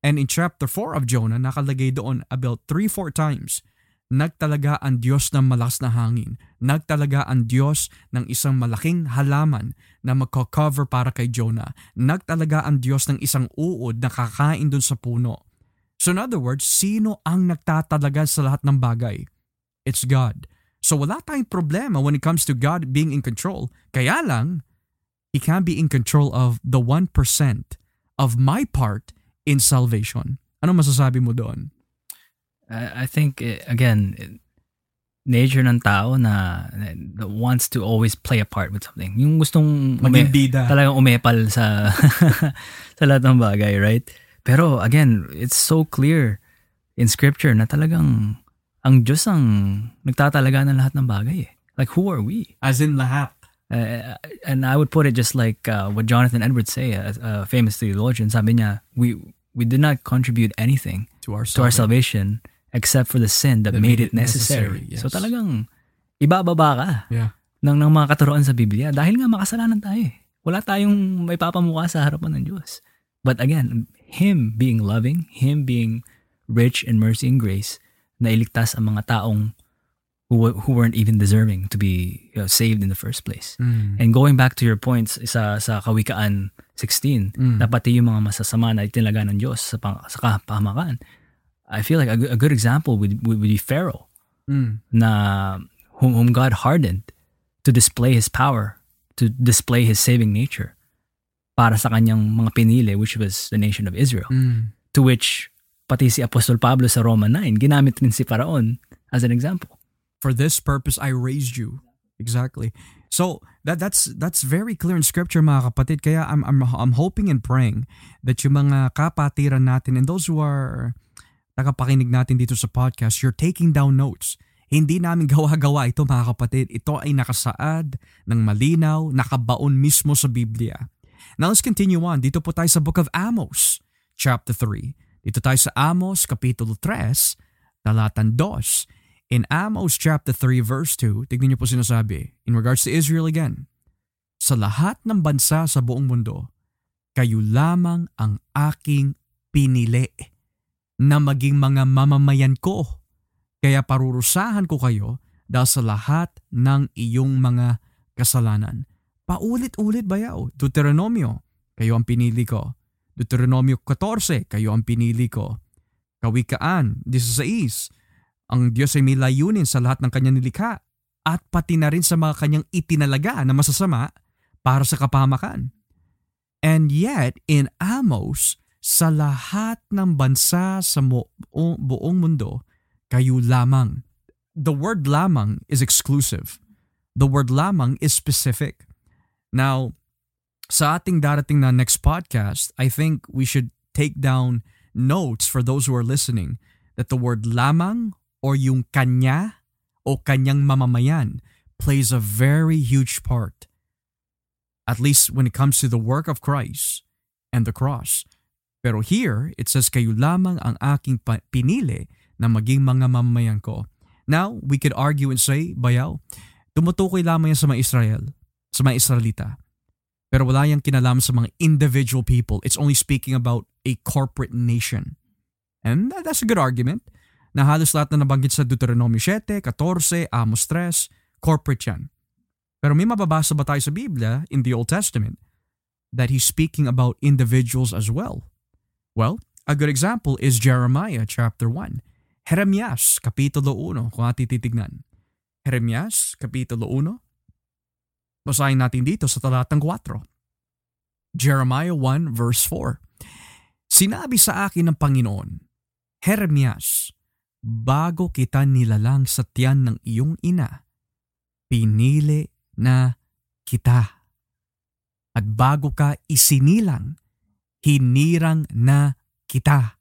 And in chapter 4 of Jonah, nakalagay doon about 3-4 times, nagtalaga ang Diyos ng malakas na hangin. Nagtalaga ang Diyos ng isang malaking halaman na magko-cover para kay Jonah. Nagtalaga ang Diyos ng isang uod na kakain dun sa puno. So in other words, sino ang nagtatalaga sa lahat ng bagay? It's God. So wala tayong problema when it comes to God being in control. Kaya lang, He can be in control of the 1% of my part in salvation. Ano masasabi mo doon? I think, again, nature ng tao na wants to always play a part with something. Yung gustong talagang umepal sa sa lahat ng bagay, right? Pero again, it's so clear in Scripture na talagang ang Diyos ang nagtatalaga ng lahat ng bagay. Like, who are we? As in lahat. And I would put it just like what Jonathan Edwards say, a famous theologian. Sabi niya, we did not contribute anything to our salvation except for the sin that made it necessary. Yes. So talagang ibababa ka ng mga katuruan sa Biblia dahil nga makasalanan tayo. Wala tayong may papamukha sa harapan ng Diyos. But again, Him being loving, Him being rich in mercy and grace, nailigtas ang mga taong who weren't even deserving to be saved in the first place. Mm. And going back to your points sa Kawikaan 16, na pati yung mga masasama na itinalaga ng Diyos sa pahamakan, I feel like a good example would be Pharaoh, na whom God hardened to display His power, to display His saving nature para sa kanyang mga pinili, which was the nation of Israel. Mm. To which, pati si Apostol Pablo sa Roma 9, ginamit rin si Pharaon as an example. For this purpose, I raised you. Exactly. So that's very clear in Scripture, mga kapatid. Kaya I'm hoping and praying that yung mga kapatiran natin and those who are nakapakinig natin dito sa podcast, you're taking down notes. Hindi namin gawa-gawa ito, mga kapatid. Ito ay nakasaad ng malinaw, nakabaon mismo sa Biblia. Now let's continue on. Dito po tayo sa Book of Amos, chapter 3. Dito tayo sa Amos, kapitulo 3, talatan 2. In Amos chapter 3, verse 2, tignan niyo po sinasabi, in regards to Israel again, sa lahat ng bansa sa buong mundo, kayo lamang ang aking pinili na maging mga mamamayan ko. Kaya parurusahan ko kayo dahil sa lahat ng iyong mga kasalanan. Paulit-ulit Bayaw. Deuteronomio, kayo ang pinili ko. Deuteronomio 14, kayo ang pinili ko. Kawikaan 16, ang Diyos ay may layunin sa lahat ng kanyang nilikha at pati na rin sa mga kanyang itinalaga na masasama para sa kapahamakan. And yet, in Amos, sa lahat ng bansa sa buong mundo, kayo lamang. The word lamang is exclusive. The word lamang is specific. Now, sa ating darating na next podcast, I think we should take down notes for those who are listening that the word lamang or yung kanya o kanyang mamamayan plays a very huge part, at least when it comes to the work of Christ and the cross. Pero here, it says, kayo lamang ang aking pinili na maging mga mamamayan ko. Now, we could argue and say, Bayaw, tumutukoy lamang yan sa mga Israel, sa mga Israelita. Pero wala yang kinalaman sa mga individual people. It's only speaking about a corporate nation. And that's a good argument na halos lahat na nabanggit sa Deuteronomy 7, 14, Amos 3, corporate yan. Pero may mababasa ba tayo sa Biblia in the Old Testament that He's speaking about individuals as well? Well, a good example is Jeremiah chapter 1. Jeremias, kapitulo 1, kung ating titignan. Jeremias, kapitulo 1. Basahin natin dito sa talatang 4. Jeremiah 1, verse 4. Sinabi sa akin ng Panginoon, Jeremias, bago kita nilalang sa tiyan ng iyong ina, pinili na kita. At bago ka isinilang, hinirang na kita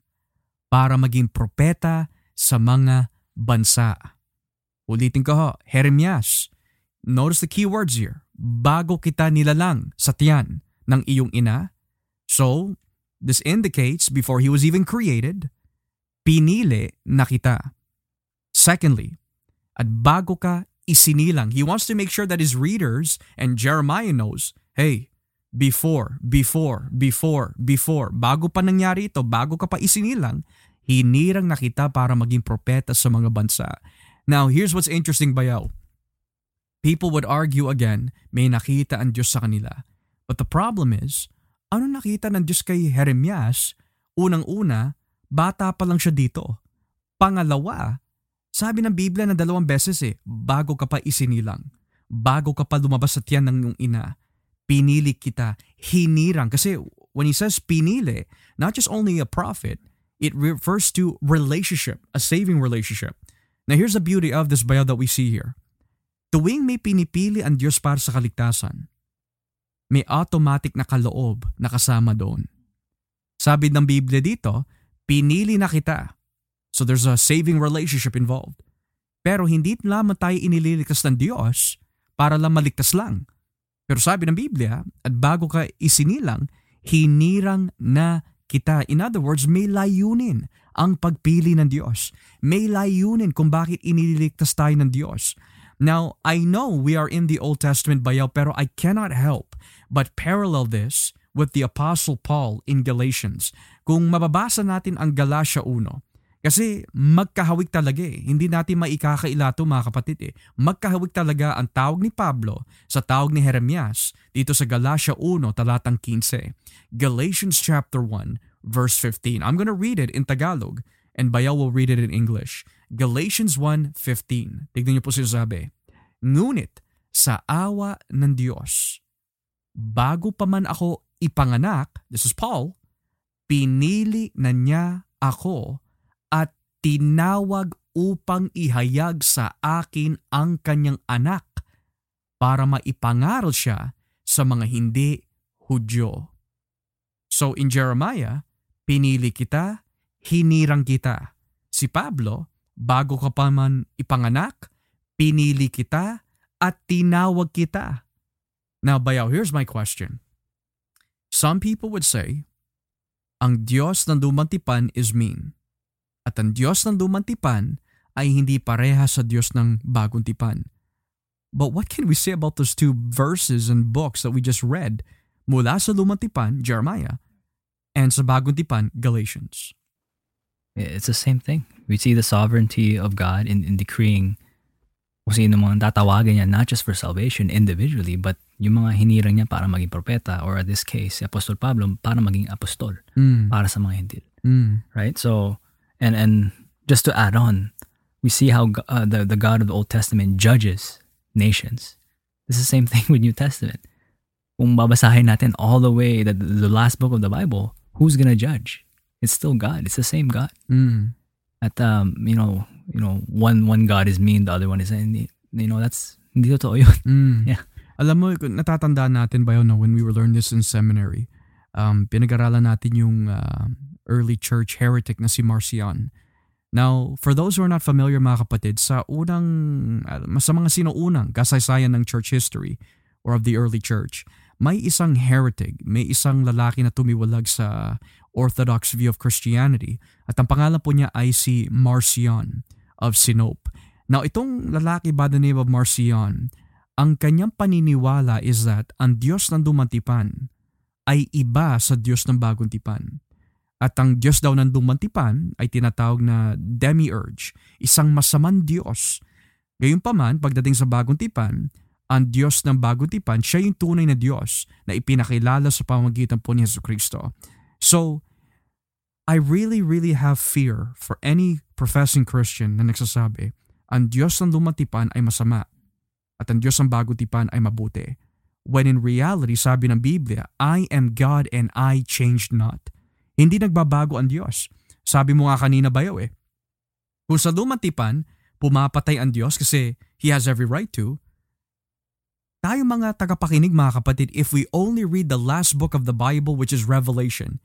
para maging propeta sa mga bansa. Ulitin ko ho, Jeremias. Notice the key words here. Bago kita nilalang sa tiyan ng iyong ina. So, this indicates before he was even created, pinili na kita. Secondly, at bago ka isinilang. He wants to make sure that his readers and Jeremiah knows, hey, before, bago pa nangyari ito, bago ka pa isinilang, hinirang na kita para maging propeta sa mga bansa. Now, here's what's interesting, Bayaw. People would argue again, may nakita ang Diyos sa kanila. But the problem is, ano nakita ng Diyos kay Jeremias? Unang-una, bata pa lang siya dito. Pangalawa, sabi ng Biblia na 2 beses bago ka pa isinilang. Bago ka pa lumabas sa tiyan ng iyong ina. Pinili kita, hinirang. Kasi when he says pinili, not just only a prophet, it refers to relationship, a saving relationship. Now here's the beauty of this Bayaw that we see here. Tuwing may pinipili ang Diyos para sa kaligtasan, may automatic na kaloob na kasama doon. Sabi ng Biblia dito, pinili na kita. So there's a saving relationship involved. Pero hindi lamang tayo inililigtas ng Diyos para lang maligtas lang. Pero sabi ng Biblia, at bago ka isinilang, hinirang na kita. In other words, may layunin ang pagpili ng Diyos. May layunin kung bakit inililigtas tayo ng Diyos. Now, I know we are in the Old Testament, Bayaw, pero I cannot help but parallel this with the Apostle Paul in Galatians. Kung mababasa natin ang Galatia 1, kasi magkahawig talaga . Hindi natin maikakaila ito, mga kapatid . Magkahawig talaga ang tawag ni Pablo sa tawag ni Jeremias dito sa Galatia 1, talatang 15. Galatians chapter 1, verse 15. I'm going to read it in Tagalog and Bayaw will read it in English. Galatians 1:15. Tignan niyo po sinasabi. Ngunit sa awa ng Diyos, bago pa man ako ipanganak, this is Paul, pinili na niya ako at tinawag upang ihayag sa akin ang kanyang anak para maipangaral siya sa mga hindi Hudyo. So in Jeremiah, pinili kita, hinirang kita. Si Pablo, bago ka pa man ipanganak, pinili kita at tinawag kita. Now, Bayaw, here's my question. Some people would say, ang Diyos ng Lumang Tipan is mean. At ang Diyos ng Lumang Tipan ay hindi pareha sa Diyos ng Bagong Tipan. But what can we say about those two verses and books that we just read mula sa Lumang Tipan, Jeremiah, and sa Bagong Tipan, Galatians? It's the same thing. We see the sovereignty of God in decreeing kung sino mga tatawagin niya, not just for salvation individually, but yung mga hinirang niya para maging propeta, or in this case, si Apostol Pablo, para maging apostol, para sa mga Hintil. Right? So, And just to add on, we see how the God of the Old Testament judges nations. This is the same thing with New Testament. Kung babasahin natin all the way the last book of the Bible, who's gonna judge? It's still God. It's the same God. At one God is mean, the other one is that's hindi totoo yun. Yeah. Alam mo, natatandaan natin ba yun, no? When we were learning this in seminary, pinag-aralan natin yung early church heretic na si Marcion. Now, for those who are not familiar, mga kapatid, sa mga sinuunang kasaysayan ng church history or of the early church, may isang heretic, may isang lalaki na tumiwalag sa orthodox view of Christianity, at ang pangalan po niya ay si Marcion of Sinope. Now, itong lalaki by the name of Marcion, ang kanyang paniniwala is that ang Diyos ng Lumang Tipan ay iba sa Diyos ng Bagong Tipan. At ang Diyos daw ng Lumang Tipan ay tinatawag na demiurge, isang masamang Diyos. Gayunpaman, pagdating sa Bagong Tipan, ang Diyos ng Bagong Tipan, siya yung tunay na Diyos na ipinakilala sa pamamagitan po ni Jesucristo. So, I really, really have fear for any professing Christian na nagsasabi, ang Diyos ng Lumang Tipan ay masama at ang Diyos ng Bagong Tipan ay mabuti. When in reality, sabi ng Biblia, I am God and I changed not. Hindi nagbabago ang Diyos. Sabi mo nga kanina, Bayaw . Kung sa Lumang Tipan, pumapatay ang Diyos kasi He has every right to. Tayo mga tagapakinig, mga kapatid, if we only read the last book of the Bible, which is Revelation,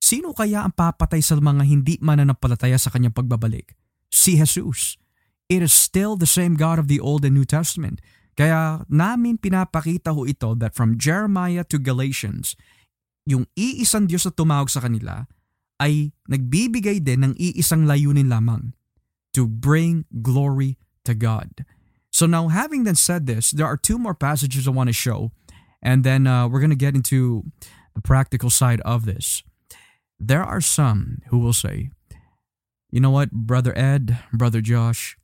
sino kaya ang papatay sa mga hindi mananampalataya sa kanyang pagbabalik? si Jesus. It is still the same God of the Old and New Testament. Kaya namin pinapakita ho ito that from Jeremiah to Galatians, yung iisang Diyos na tumawag sa kanila ay nagbibigay din ng iisang layunin lamang, to bring glory to God. So now, having then said this, there are two more passages I want to show, and then we're going to get into the practical side of this. There are some who will say, you know what, Brother Ed, Brother Josh,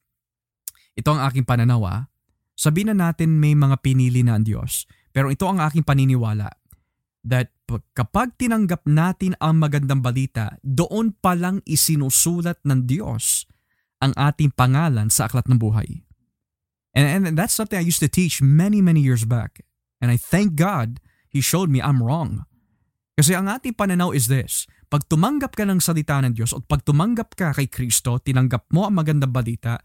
ito ang aking pananaw . Sabihin na natin may mga pinili na ang Diyos, pero ito ang aking paniniwala that kapag tinanggap natin ang magandang balita, doon palang isinusulat ng Diyos ang ating pangalan sa aklat ng buhay. And that's something I used to teach many, many years back. And I thank God He showed me I'm wrong. Kasi ang ating pananaw is this, pag tumanggap ka ng salita ng Diyos o pag tumanggap ka kay Kristo, tinanggap mo ang magandang balita,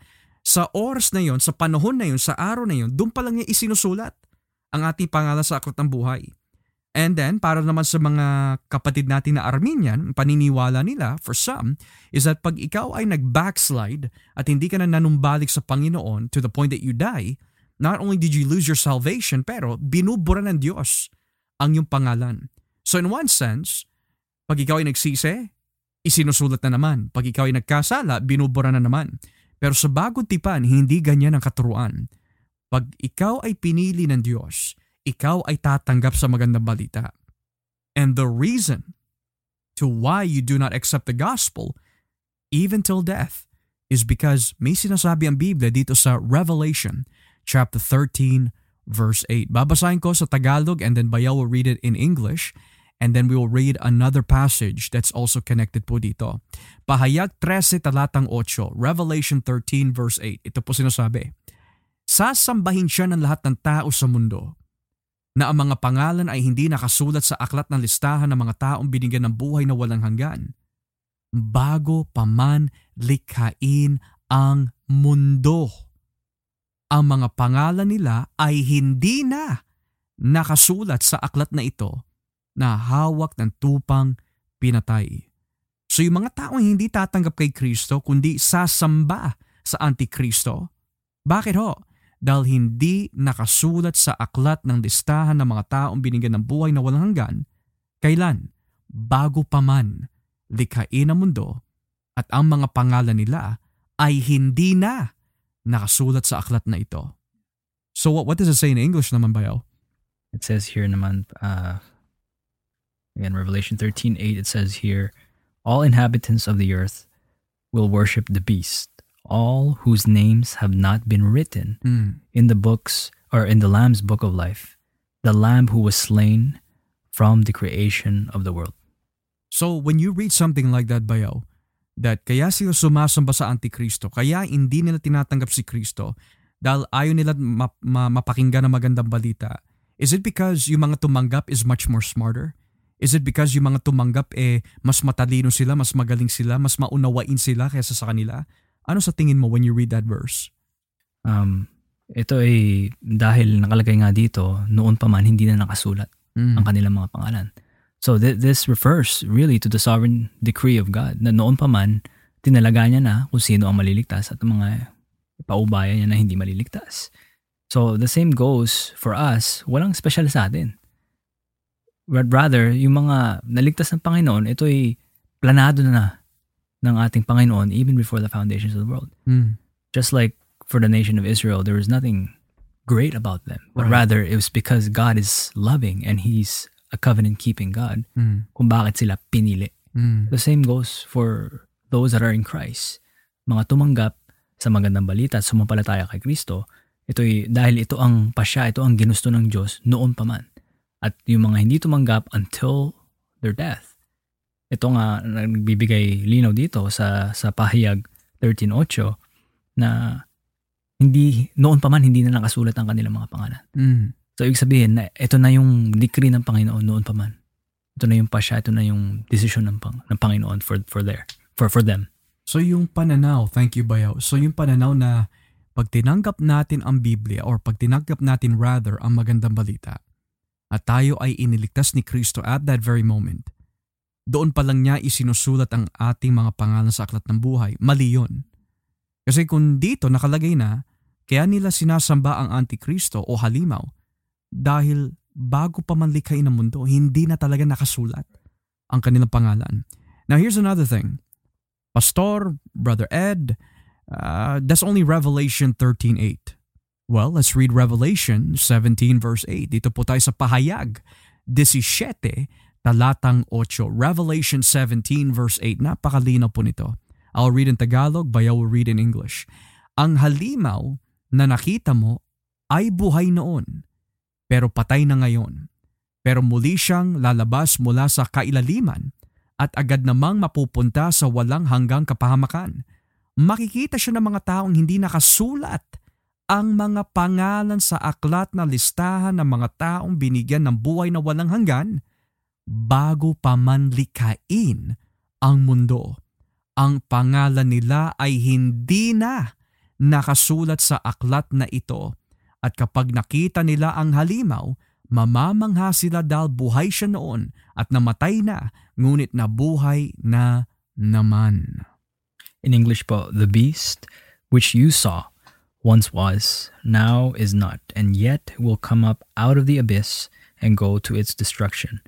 sa oras na yon, sa panahon na yon, sa araw na yon, doon pa lang niya isinusulat ang ating pangalan sa aklat ng buhay. And then, para naman sa mga kapatid natin na Arminian, paniniwala nila, for some, is that pag ikaw ay nag-backslide at hindi ka na nanumbalik sa Panginoon to the point that you die, not only did you lose your salvation, pero binubura ng Diyos ang iyong pangalan. So in one sense, pag ikaw ay nagsisi, isinusulat na naman. Pag ikaw ay nagkasala, binubura na naman. Pero sa Bagong Tipan, hindi ganyan ang katuruan. Pag ikaw ay pinili ng Diyos, ikaw ay tatanggap sa magandang balita. And the reason to why you do not accept the gospel, even till death, is because may sinasabi ang Biblia dito sa Revelation chapter 13, verse 8. Babasahin ko sa Tagalog and then Bayaw will read it in English. And then we will read another passage that's also connected po dito. Pahayag 13, talatang 8, Revelation 13, verse 8. Ito po sinasabi, sasambahin siya ng lahat ng tao sa mundo, na ang mga pangalan ay hindi nakasulat sa aklat ng listahan ng mga taong binigyan ng buhay na walang hanggan, bago pa man likhain ang mundo. Ang mga pangalan nila ay hindi na nakasulat sa aklat na ito, na hawak ng tupang pinatay. So yung mga taong hindi tatanggap kay Kristo kundi sasamba sa Antikristo, bakit ho? Dahil hindi nakasulat sa aklat ng listahan ng mga taong binigyan ng buhay na walang hanggan, kailan? Bago pa man likhain ang mundo at ang mga pangalan nila ay hindi na nakasulat sa aklat na ito. So what does it say in English naman, Bayaw? It says here naman, again, Revelation 13:8, it says here, all inhabitants of the earth will worship the beast, all whose names have not been written in the books or in the Lamb's book of life, the Lamb who was slain from the creation of the world. So when you read something like that, Bayaw, that kaya sila sumasamba sa Antikristo, kaya hindi nila tinatanggap si Kristo, dahil ayaw nila mapakinggan ang magandang balita, is it because yung mga tumanggap is much more smarter? Is it because yung mga tumanggap mas matalino sila, mas magaling sila, mas maunawain sila kaysa sa kanila? Ano sa tingin mo when you read that verse? Ito ay dahil nakalagay nga dito, noon pa man hindi na nakasulat ang kanilang mga pangalan. So this refers really to the sovereign decree of God na noon pa man tinalaga niya na kung sino ang maliligtas at ang mga paubaya niya na hindi maliligtas. So the same goes for us, walang special sa atin. But rather, yung mga naligtas ng Panginoon, ito'y planado na ng ating Panginoon even before the foundations of the world. Just like for the nation of Israel, there was nothing great about them. But rather, it was because God is loving and He's a covenant-keeping God kung bakit sila pinili. The same goes for those that are in Christ. Mga tumanggap sa magandang balita at sumampalataya kay Kristo, ito'y dahil ito ang pasya, ito ang ginusto ng Diyos noon pa man. At yung mga hindi tumanggap until their death. Ito nga nagbibigay linaw dito sa pahayag 13:8 na hindi noon pa man hindi na nakasulat ang kanilang mga pangalan. So ibig sabihin na ito na yung decree ng Panginoon noon pa man. Ito na yung pasya, ito na yung decision ng Panginoon for them. So yung pananaw, thank you Bayaw. So yung pananaw na pag tinanggap natin ang Biblia or pag tinanggap natin rather ang magandang balita, at tayo ay iniligtas ni Kristo at that very moment, doon pa lang niya isinusulat ang ating mga pangalan sa aklat ng buhay. Mali yun. Kasi kung dito nakalagay na, kaya nila sinasamba ang Antikristo o halimaw dahil bago pa man likhain ang mundo, hindi na talaga nakasulat ang kanilang pangalan. Now here's another thing. Pastor, Brother Ed, that's only Revelation 13:8. Well, let's read Revelation 17 verse 8. Dito po tayo sa pahayag 17 talatang 8. Revelation 17 verse 8. Napakalinaw po nito. I'll read in Tagalog, Bayaw will read in English. Ang halimaw na nakita mo ay buhay noon, pero patay na ngayon. Pero muli siyang lalabas mula sa kailaliman at agad namang mapupunta sa walang hanggang kapahamakan. Makikita siya ng mga taong hindi nakasulat ang mga pangalan sa aklat na listahan ng mga taong binigyan ng buhay na walang hanggan bago pa man likhain ang mundo. Ang pangalan nila ay hindi na nakasulat sa aklat na ito. At kapag nakita nila ang halimaw, mamamangha sila dahil buhay siya noon at namatay na, ngunit nabuhay na naman. In English po, the beast which you saw once was, now is not, and yet will come up out of the abyss and go to its destruction.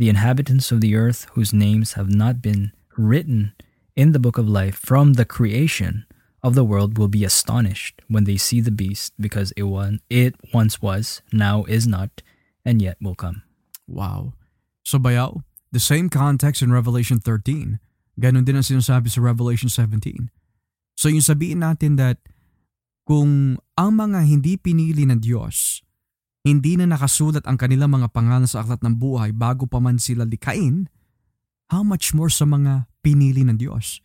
The inhabitants of the earth whose names have not been written in the book of life from the creation of the world will be astonished when they see the beast, because it once was, now is not, and yet will come. Wow. So Bayaw, the same context in Revelation 13. Ganun din ang sinasabi sa Revelation 17. So yung sabihin natin that kung ang mga hindi pinili ng Diyos, hindi na nakasulat ang kanilang mga pangalan sa aklat ng buhay bago pa man sila likhain, how much more sa mga pinili ng Diyos?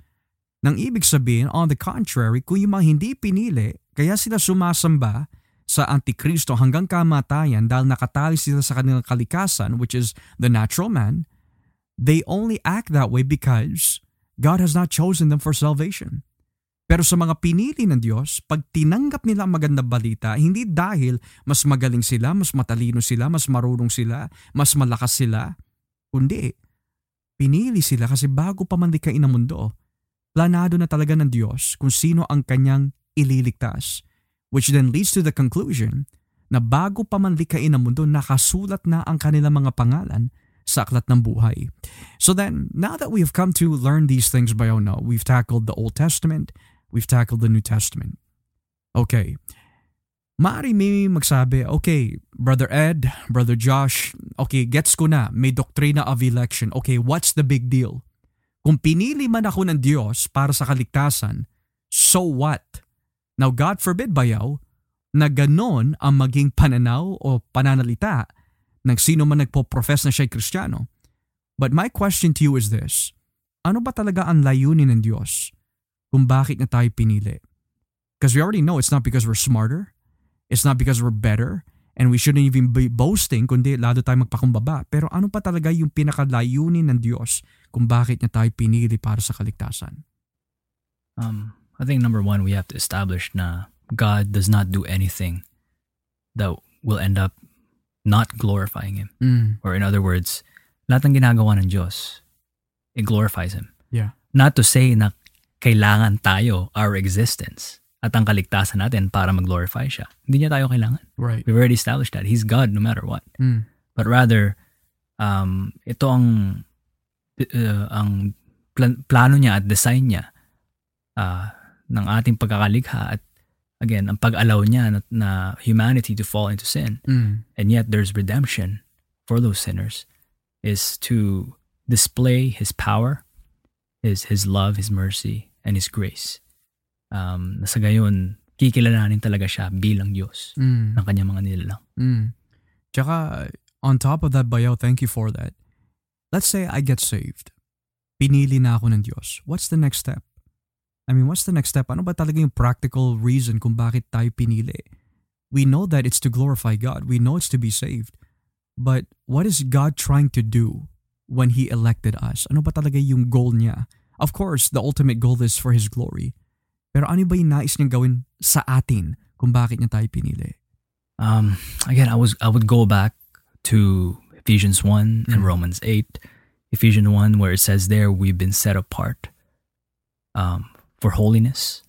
Nang ibig sabihin, on the contrary, kung yung mga hindi pinili, kaya sila sumasamba sa Antikristo hanggang kamatayan dahil nakatali sila sa kanilang kalikasan, which is the natural man, they only act that way because God has not chosen them for salvation. Pero sa mga pinili ng Diyos, pag tinanggap nila ang magandang balita, hindi dahil mas magaling sila, mas matalino sila, mas marunong sila, mas malakas sila, kundi pinili sila kasi bago pa man likhain ang mundo, planado na talaga ng Diyos kung sino ang kanyang ililigtas. Which then leads to the conclusion na bago pa man likhain ang mundo, nakasulat na ang kanilang mga pangalan sa aklat ng buhay. So then, now that we have come to learn these things by now, we've tackled the Old Testament, we've tackled the New Testament. Okay. Maari may magsabi, okay, Brother Ed, Brother Josh, okay, gets ko na, may doctrina of election. Okay, what's the big deal? Kung pinili man ako ng Diyos para sa kaligtasan, so what? Now, God forbid, Bayaw, na ganon ang maging pananaw o pananalita ng sino man nagpo-profess na siya'y Kristiyano. But my question to you is this, ano ba talaga ang layunin ng Diyos kung bakit na tayo pinili? Because we already know it's not because we're smarter, it's not because we're better, and we shouldn't even be boasting, kundi lalo tayo magpakumbaba. Pero ano pa talaga yung pinakalayunin ng Diyos kung bakit niya tayo pinili para sa kaligtasan? I think number one, we have to establish na God does not do anything that will end up not glorifying Him. Or in other words, lahat ng ginagawa ng Diyos, it glorifies Him. Yeah. Not to say na kailangan tayo, our existence, at ang kaligtasan natin para mag-glorify siya. Hindi niya tayo kailangan. Right. We've already established that. He's God no matter what. But rather, ito ang plano niya at design niya ng ating pagkakalikha at again, ang pag-allow niya na humanity to fall into sin. And yet there's redemption for those sinners is to display His power, His love, His mercy, and His grace. Sa gayon, kikilalanin talaga siya bilang Diyos ng kanyang mga nilalang. Tsaka, on top of that, Bayaw, thank you for that. Let's say I get saved. Pinili na ako ng Diyos. What's the next step? I mean, what's the next step? Ano ba talaga yung practical reason kung bakit tayo pinili? We know that it's to glorify God. We know it's to be saved. But what is God trying to do when He elected us? Ano ba talaga yung goal niya? Of course, the ultimate goal is for His glory. Pero ano ba yung nais niyang gawin sa atin kung bakit niya tayo pinili? Again, I would go back to Ephesians 1 and Romans 8. Ephesians 1 where it says there, we've been set apart for holiness,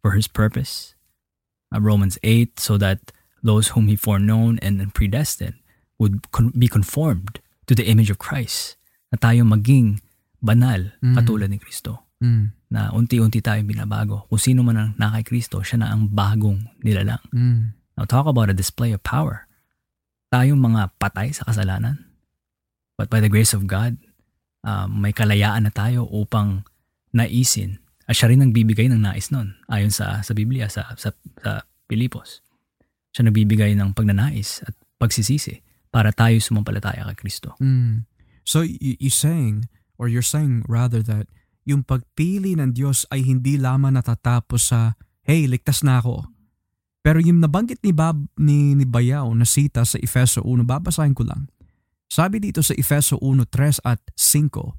for his purpose. Romans 8, so that those whom he foreknown and predestined would be conformed to the image of Christ, na tayo maging banal katulad ni Kristo. Na unti-unti tayong binabago. Kung sino man ang nakay Kristo, siya na ang bagong nilalang. Now talk about a display of power. Tayong mga patay sa kasalanan. But by the grace of God, may kalayaan na tayo upang naisin. At siya rin ang bibigay ng nais nun. Ayon sa Biblia, sa Pilipos. Siya nagbibigay ng pagnanais at pagsisisi para tayo sumampalataya kay Kristo. So you're saying rather that yung pagpili ng Diyos ay hindi lamang natatapos sa, hey, ligtas na ako. Pero yung nabanggit ni Bayaw na sita sa Efeso 1, babasahin ko lang. Sabi dito sa Efeso 1:3 at 5,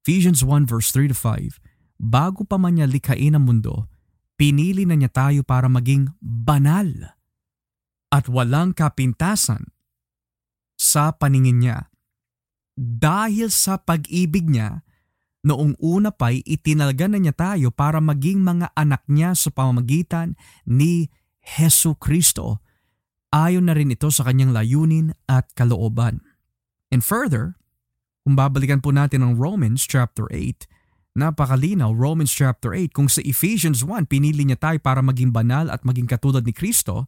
Ephesians 1:3-5, bago pa man niya likhain ang mundo, pinili na niya tayo para maging banal at walang kapintasan sa paningin niya. Dahil sa pag-ibig niya, noong una pa'y itinalaga na niya tayo para maging mga anak niya sa pamamagitan ni Hesu Kristo. Ayon na rin ito sa kanyang layunin at kalooban. And further, kung babalikan po natin ang Romans chapter 8, napakalinaw, Romans chapter 8, kung sa Ephesians 1, pinili niya tayo para maging banal at maging katulad ni Kristo,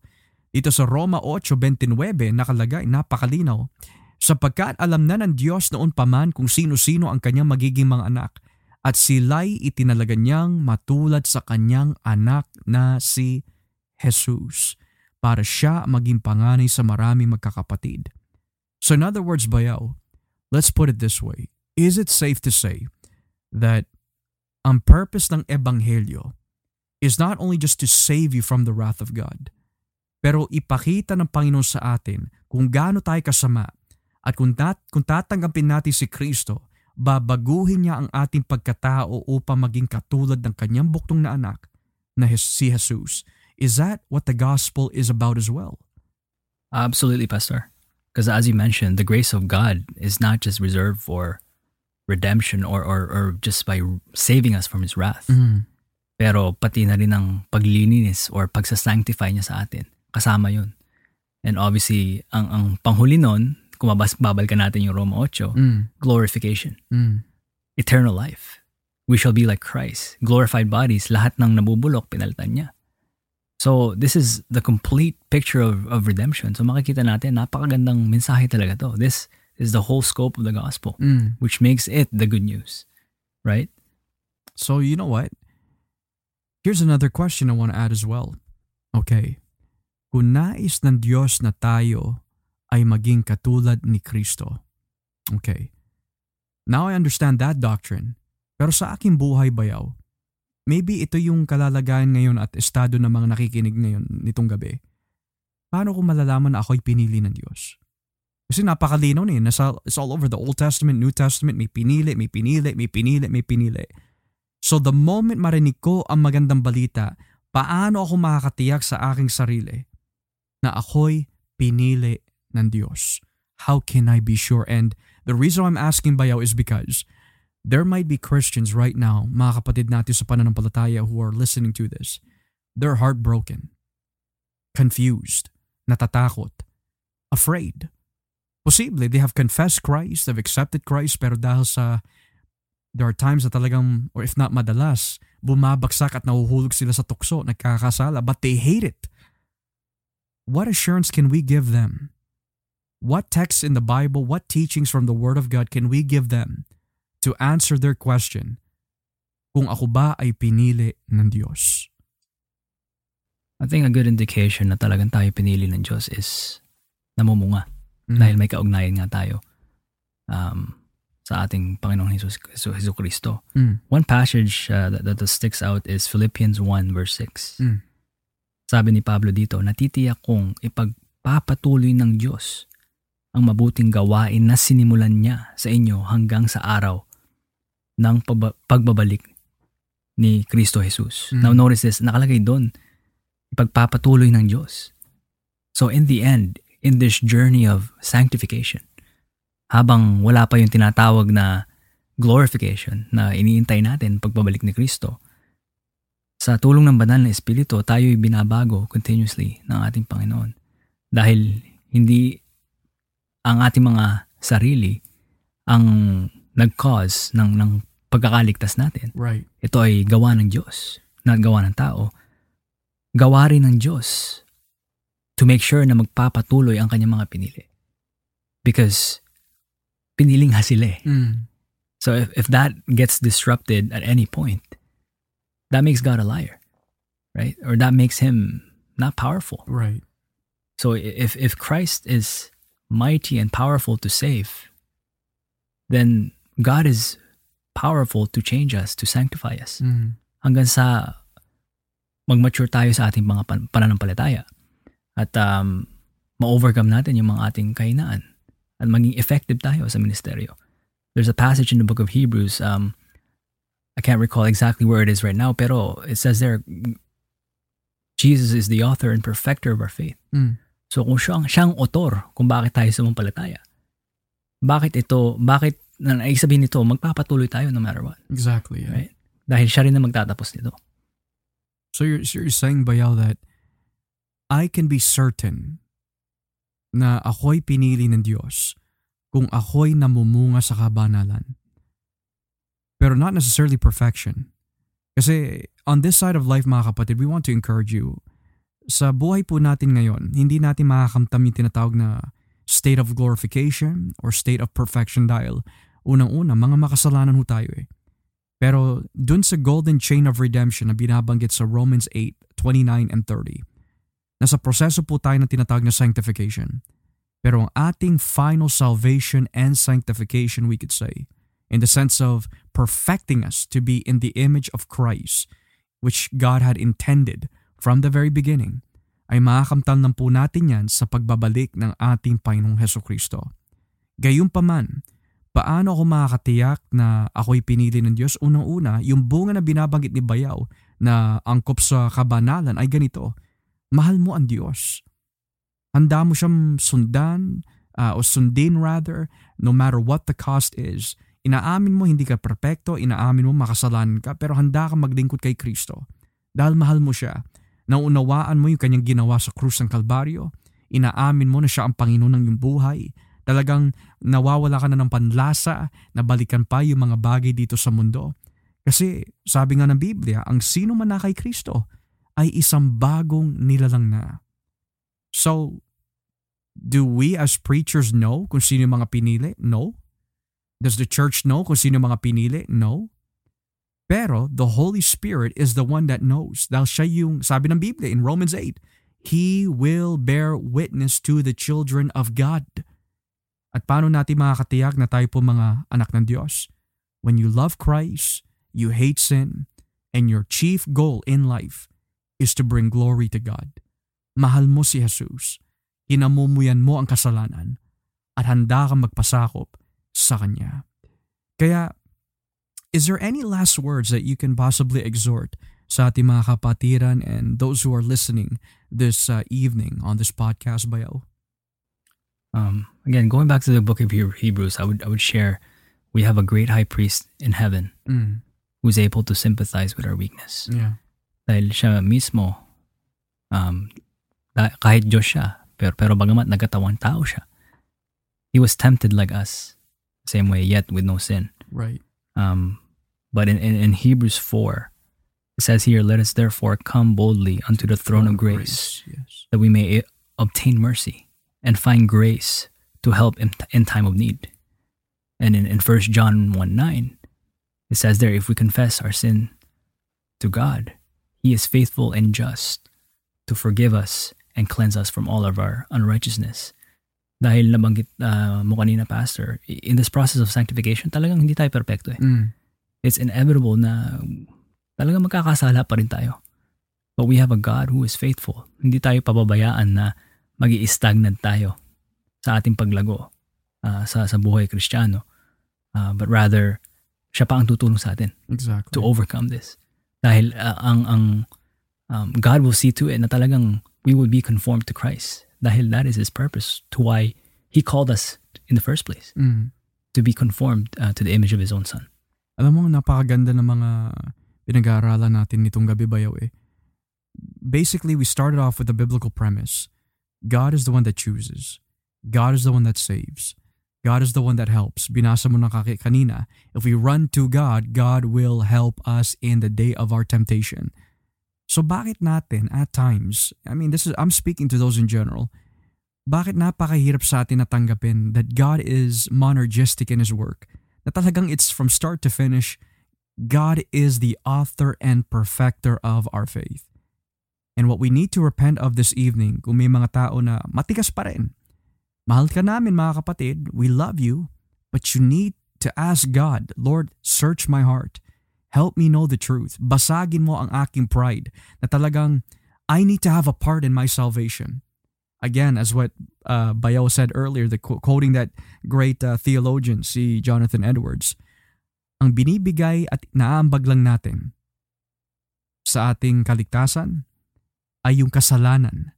dito sa Roma 8:29 nakalagay, napakalinaw, sapagkat alam na ng Diyos noon paman kung sino-sino ang kanyang magiging mga anak, at sila'y itinalaga niyang matulad sa kanyang anak na si Jesus, para siya maging panganay sa maraming magkakapatid. So in other words, Bayaw, let's put it this way. Is it safe to say that ang purpose ng Ebanghelyo is not only just to save you from the wrath of God, pero ipakita ng Panginoon sa atin kung gaano tayo kasama at kung tatanggapin natin si Kristo, babaguhin niya ang ating pagkatao upang maging katulad ng kanyang buktong na anak na si Jesus. Is that what the gospel is about as well? Absolutely, Pastor. Because as you mentioned, the grace of God is not just reserved for redemption or just by saving us from His wrath. Pero pati na rin ang paglilinis or pagsasanctify niya sa atin. Kasama yun. And obviously, ang panghuli nun, kung babalikan natin yung Roma 8, glorification. Eternal life. We shall be like Christ. Glorified bodies, lahat ng nabubulok, pinalitan niya. So this is the complete picture of redemption. So makikita natin, napakagandang mensahe talaga to. This is the whole scope of the gospel, which makes it the good news, right? So you know what? Here's another question I want to add as well. Okay. Kung nais ng Diyos na tayo ay maging katulad ni Kristo. Okay. Now I understand that doctrine. Pero sa aking buhay, Bayaw, maybe ito yung kalalagayan ngayon at estado ng mga nakikinig ngayon nitong gabi. Paano ko malalaman na ako'y pinili ng Diyos? Kasi napakalinaw na yun. It's all over the Old Testament, New Testament. May pinili, may pinili, may pinili, may pinili. So the moment marinig ko ang magandang balita, paano ako makakatiyak sa aking sarili na ako'y pinili ng Diyos? How can I be sure? And the reason I'm asking, Bayaw, is because there might be Christians right now, mga kapatid natin sa pananampalataya who are listening to this. They're heartbroken, confused, natatakot, afraid. Posible, they have confessed Christ, they've accepted Christ, pero dahil sa, there are times na talagang, or if not madalas, bumabagsak at nahuhulog sila sa tukso, nagkakasala, but they hate it. What assurance can we give them? What texts in the Bible, what teachings from the Word of God can we give them to answer their question, kung ako ba ay pinili ng Diyos? I think a good indication na talagang tayo pinili ng Diyos is namumunga. Dahil may kaugnayan nga tayo sa ating Panginoong Hesus Kristo. One passage that sticks out is Philippians 1:6. Sabi ni Pablo dito, natitiyak kong ipagpapatuloy ng Diyos ang mabuting gawain na sinimulan niya sa inyo hanggang sa araw ng pagbabalik ni Kristo Jesus. Now notice this, nakalagay doon, ipagpapatuloy ng Diyos. So in the end, in this journey of sanctification, habang wala pa yung tinatawag na glorification na iniintay natin pagbabalik ni Kristo. Sa tulong ng banal na Espiritu, tayo'y binabago continuously ng ating Panginoon. Dahil hindi ang ating mga sarili ang nag-cause ng pagkakaligtas natin. Right. Ito ay gawa ng Diyos, not gawa ng tao. Gawa rin ng Diyos to make sure na magpapatuloy ang kanyang mga pinili. Because piniling hasila eh. Mm. So if that gets disrupted at any point, that makes God a liar, right? Or that makes him not powerful. Right. So if Christ is mighty and powerful to save, then God is powerful to change us, to sanctify us. Mm-hmm. Hanggang sa mag-mature tayo sa ating mga pananampalataya at ma-overcome natin yung mga ating kahinaan at maging effective tayo sa ministeryo. There's a passage in the book of Hebrews, I can't recall exactly where it is right now, pero it says there, Jesus is the author and perfecter of our faith. Mm. So kung siyang author, kung bakit tayo sumampalataya, bakit naisabihin nito, magpapatuloy tayo no matter what. Exactly. Yeah. Right? Dahil siya rin na magtatapos nito. So you're saying, Bayaw, that I can be certain na ako'y pinili ng Diyos kung ako'y namumunga sa kabanalan. Pero not necessarily perfection. Kasi on this side of life, mga kapatid, we want to encourage you. Sa buhay po natin ngayon, hindi natin makakamtam yung tinatawag na state of glorification or state of perfection dahil unang-una, mga makasalanan ho tayo eh. Pero dun sa golden chain of redemption na binabanggit sa Romans 8, 29 and 30, nasa proseso po tayo ng tinatawag na sanctification. Pero ang ating final salvation and sanctification, we could say, in the sense of perfecting us to be in the image of Christ, which God had intended from the very beginning, ay makakamtan lang po natin yan sa pagbabalik ng ating Panginoong Hesukristo. Gayunpaman, paano ako makakatiyak na ako'y pinili ng Diyos? Unang-una, yung bunga na binabanggit ni Bayaw na angkop sa kabanalan ay ganito, mahal mo ang Diyos. Handa mo siyang sundan, o sundin rather, no matter what the cost is. Inaamin mo hindi ka perpekto, inaamin mo makasalanan ka, pero handa ka maglingkod kay Kristo. Dahil mahal mo siya, naunawaan mo yung kanyang ginawa sa krus ng Kalbaryo, inaamin mo na siya ang Panginoon ng iyong buhay, talagang nawawala ka na ng panlasa, nabalikan pa yung mga bagay dito sa mundo. Kasi sabi nga ng Biblia, ang sino man na kay Kristo ay isang bagong nilalang na. So, do we as preachers know kung sino yung mga pinili? No. Does the church know kung sino mga pinili? No. Pero the Holy Spirit is the one that knows. Dahil siya yung, sabi ng Biblia in Romans 8, He will bear witness to the children of God. At paano natin makakatiyak na tayo po mga anak ng Diyos? When you love Christ, you hate sin, and your chief goal in life is to bring glory to God. Mahal mo si Jesus. Kinamumuyan mo ang kasalanan at handa kang magpasakop sa kanya. Kaya, is there any last words that you can possibly exhort sa ating mga kapatiran and those who are listening this evening on this podcast, Bayaw? Again, going back to the book of Hebrews, I would share, we have a great high priest in heaven who's able to sympathize with our weakness. Yeah. Dahil siya mismo, kahit Diyos siya, pero bagamat nagkatawang tao siya, he was tempted like us. Same way, yet with no sin. Right. But in Hebrews 4, it says here, let us therefore come boldly unto the throne of grace, yes, that we may obtain mercy and find grace to help in time of need. And in 1 John 1:9, it says there, if we confess our sin to God, He is faithful and just to forgive us and cleanse us from all of our unrighteousness. Dahil nabanggit mo kanina, Pastor, in this process of sanctification, talagang hindi tayo perfecto eh. Mm. It's inevitable na talagang magkakasala pa rin tayo. But we have a God who is faithful. Hindi tayo pababayaan na magi-stagnant tayo sa ating paglago sa buhay Kristiyano. But rather, siya pa ang tutulong sa atin to overcome this. Dahil God will see to it na talagang we will be conformed to Christ. Dahil that is His purpose to why He called us in the first place, to be conformed to the image of His own Son. Alam mo, napakaganda ng mga pinag-aaralan natin nitong gabi, Bayaw eh. Basically, we started off with a biblical premise. God is the one that chooses. God is the one that saves. God is the one that helps. Binasa mo na kanina. If we run to God, God will help us in the day of our temptation. So bakit natin at times, I'm speaking to those in general, bakit napakahirap sa atin natanggapin that God is monergistic in His work? Na talagang it's from start to finish, God is the author and perfecter of our faith. And what we need to repent of this evening, kung may mga tao na matigas pa rin, mahal ka namin mga kapatid, we love you, but you need to ask God, Lord, search my heart. Help me know the truth. Basagin mo ang aking pride na talagang I need to have a part in my salvation. Again, as what Bayaw said earlier, quoting that great theologian, si Jonathan Edwards, ang binibigay at inaambag lang natin sa ating kaligtasan ay yung kasalanan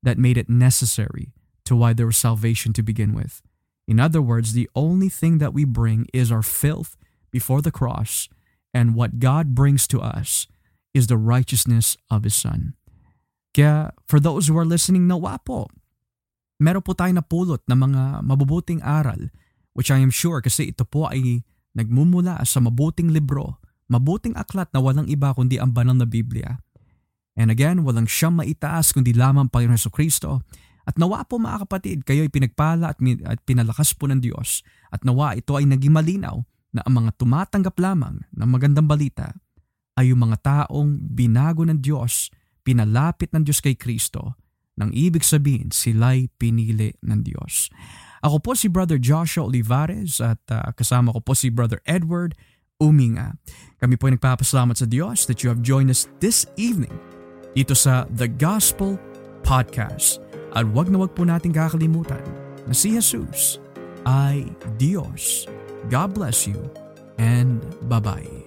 that made it necessary to why there was salvation to begin with. In other words, the only thing that we bring is our filth before the cross. And what God brings to us is the righteousness of His Son. Kaya for those who are listening, nawa po, meron po tayong napulot na mga mabubuting aral, which I am sure kasi ito po ay nagmumula sa mabuting libro, mabuting aklat na walang iba kundi ang banal na Biblia. And again, walang siyang maitaas kundi lamang Panginoon Jesucristo. At nawa po mga kapatid, kayo ay pinagpala at pinalakas po ng Diyos. At nawa ito ay naging malinaw na ang mga tumatanggap lamang ng magandang balita ay yung mga taong binago ng Diyos, pinalapit ng Diyos kay Kristo, nang ibig sabihin sila'y pinili ng Diyos. Ako po si Brother Joshua Olivares at kasama ko po si Brother Edward Uminga. Kami po ay nagpapasalamat sa Diyos that you have joined us this evening dito sa The Gospel Podcast. At huwag na huwag po natin kakalimutan na si Jesus ay Diyos. God bless you, and bye-bye.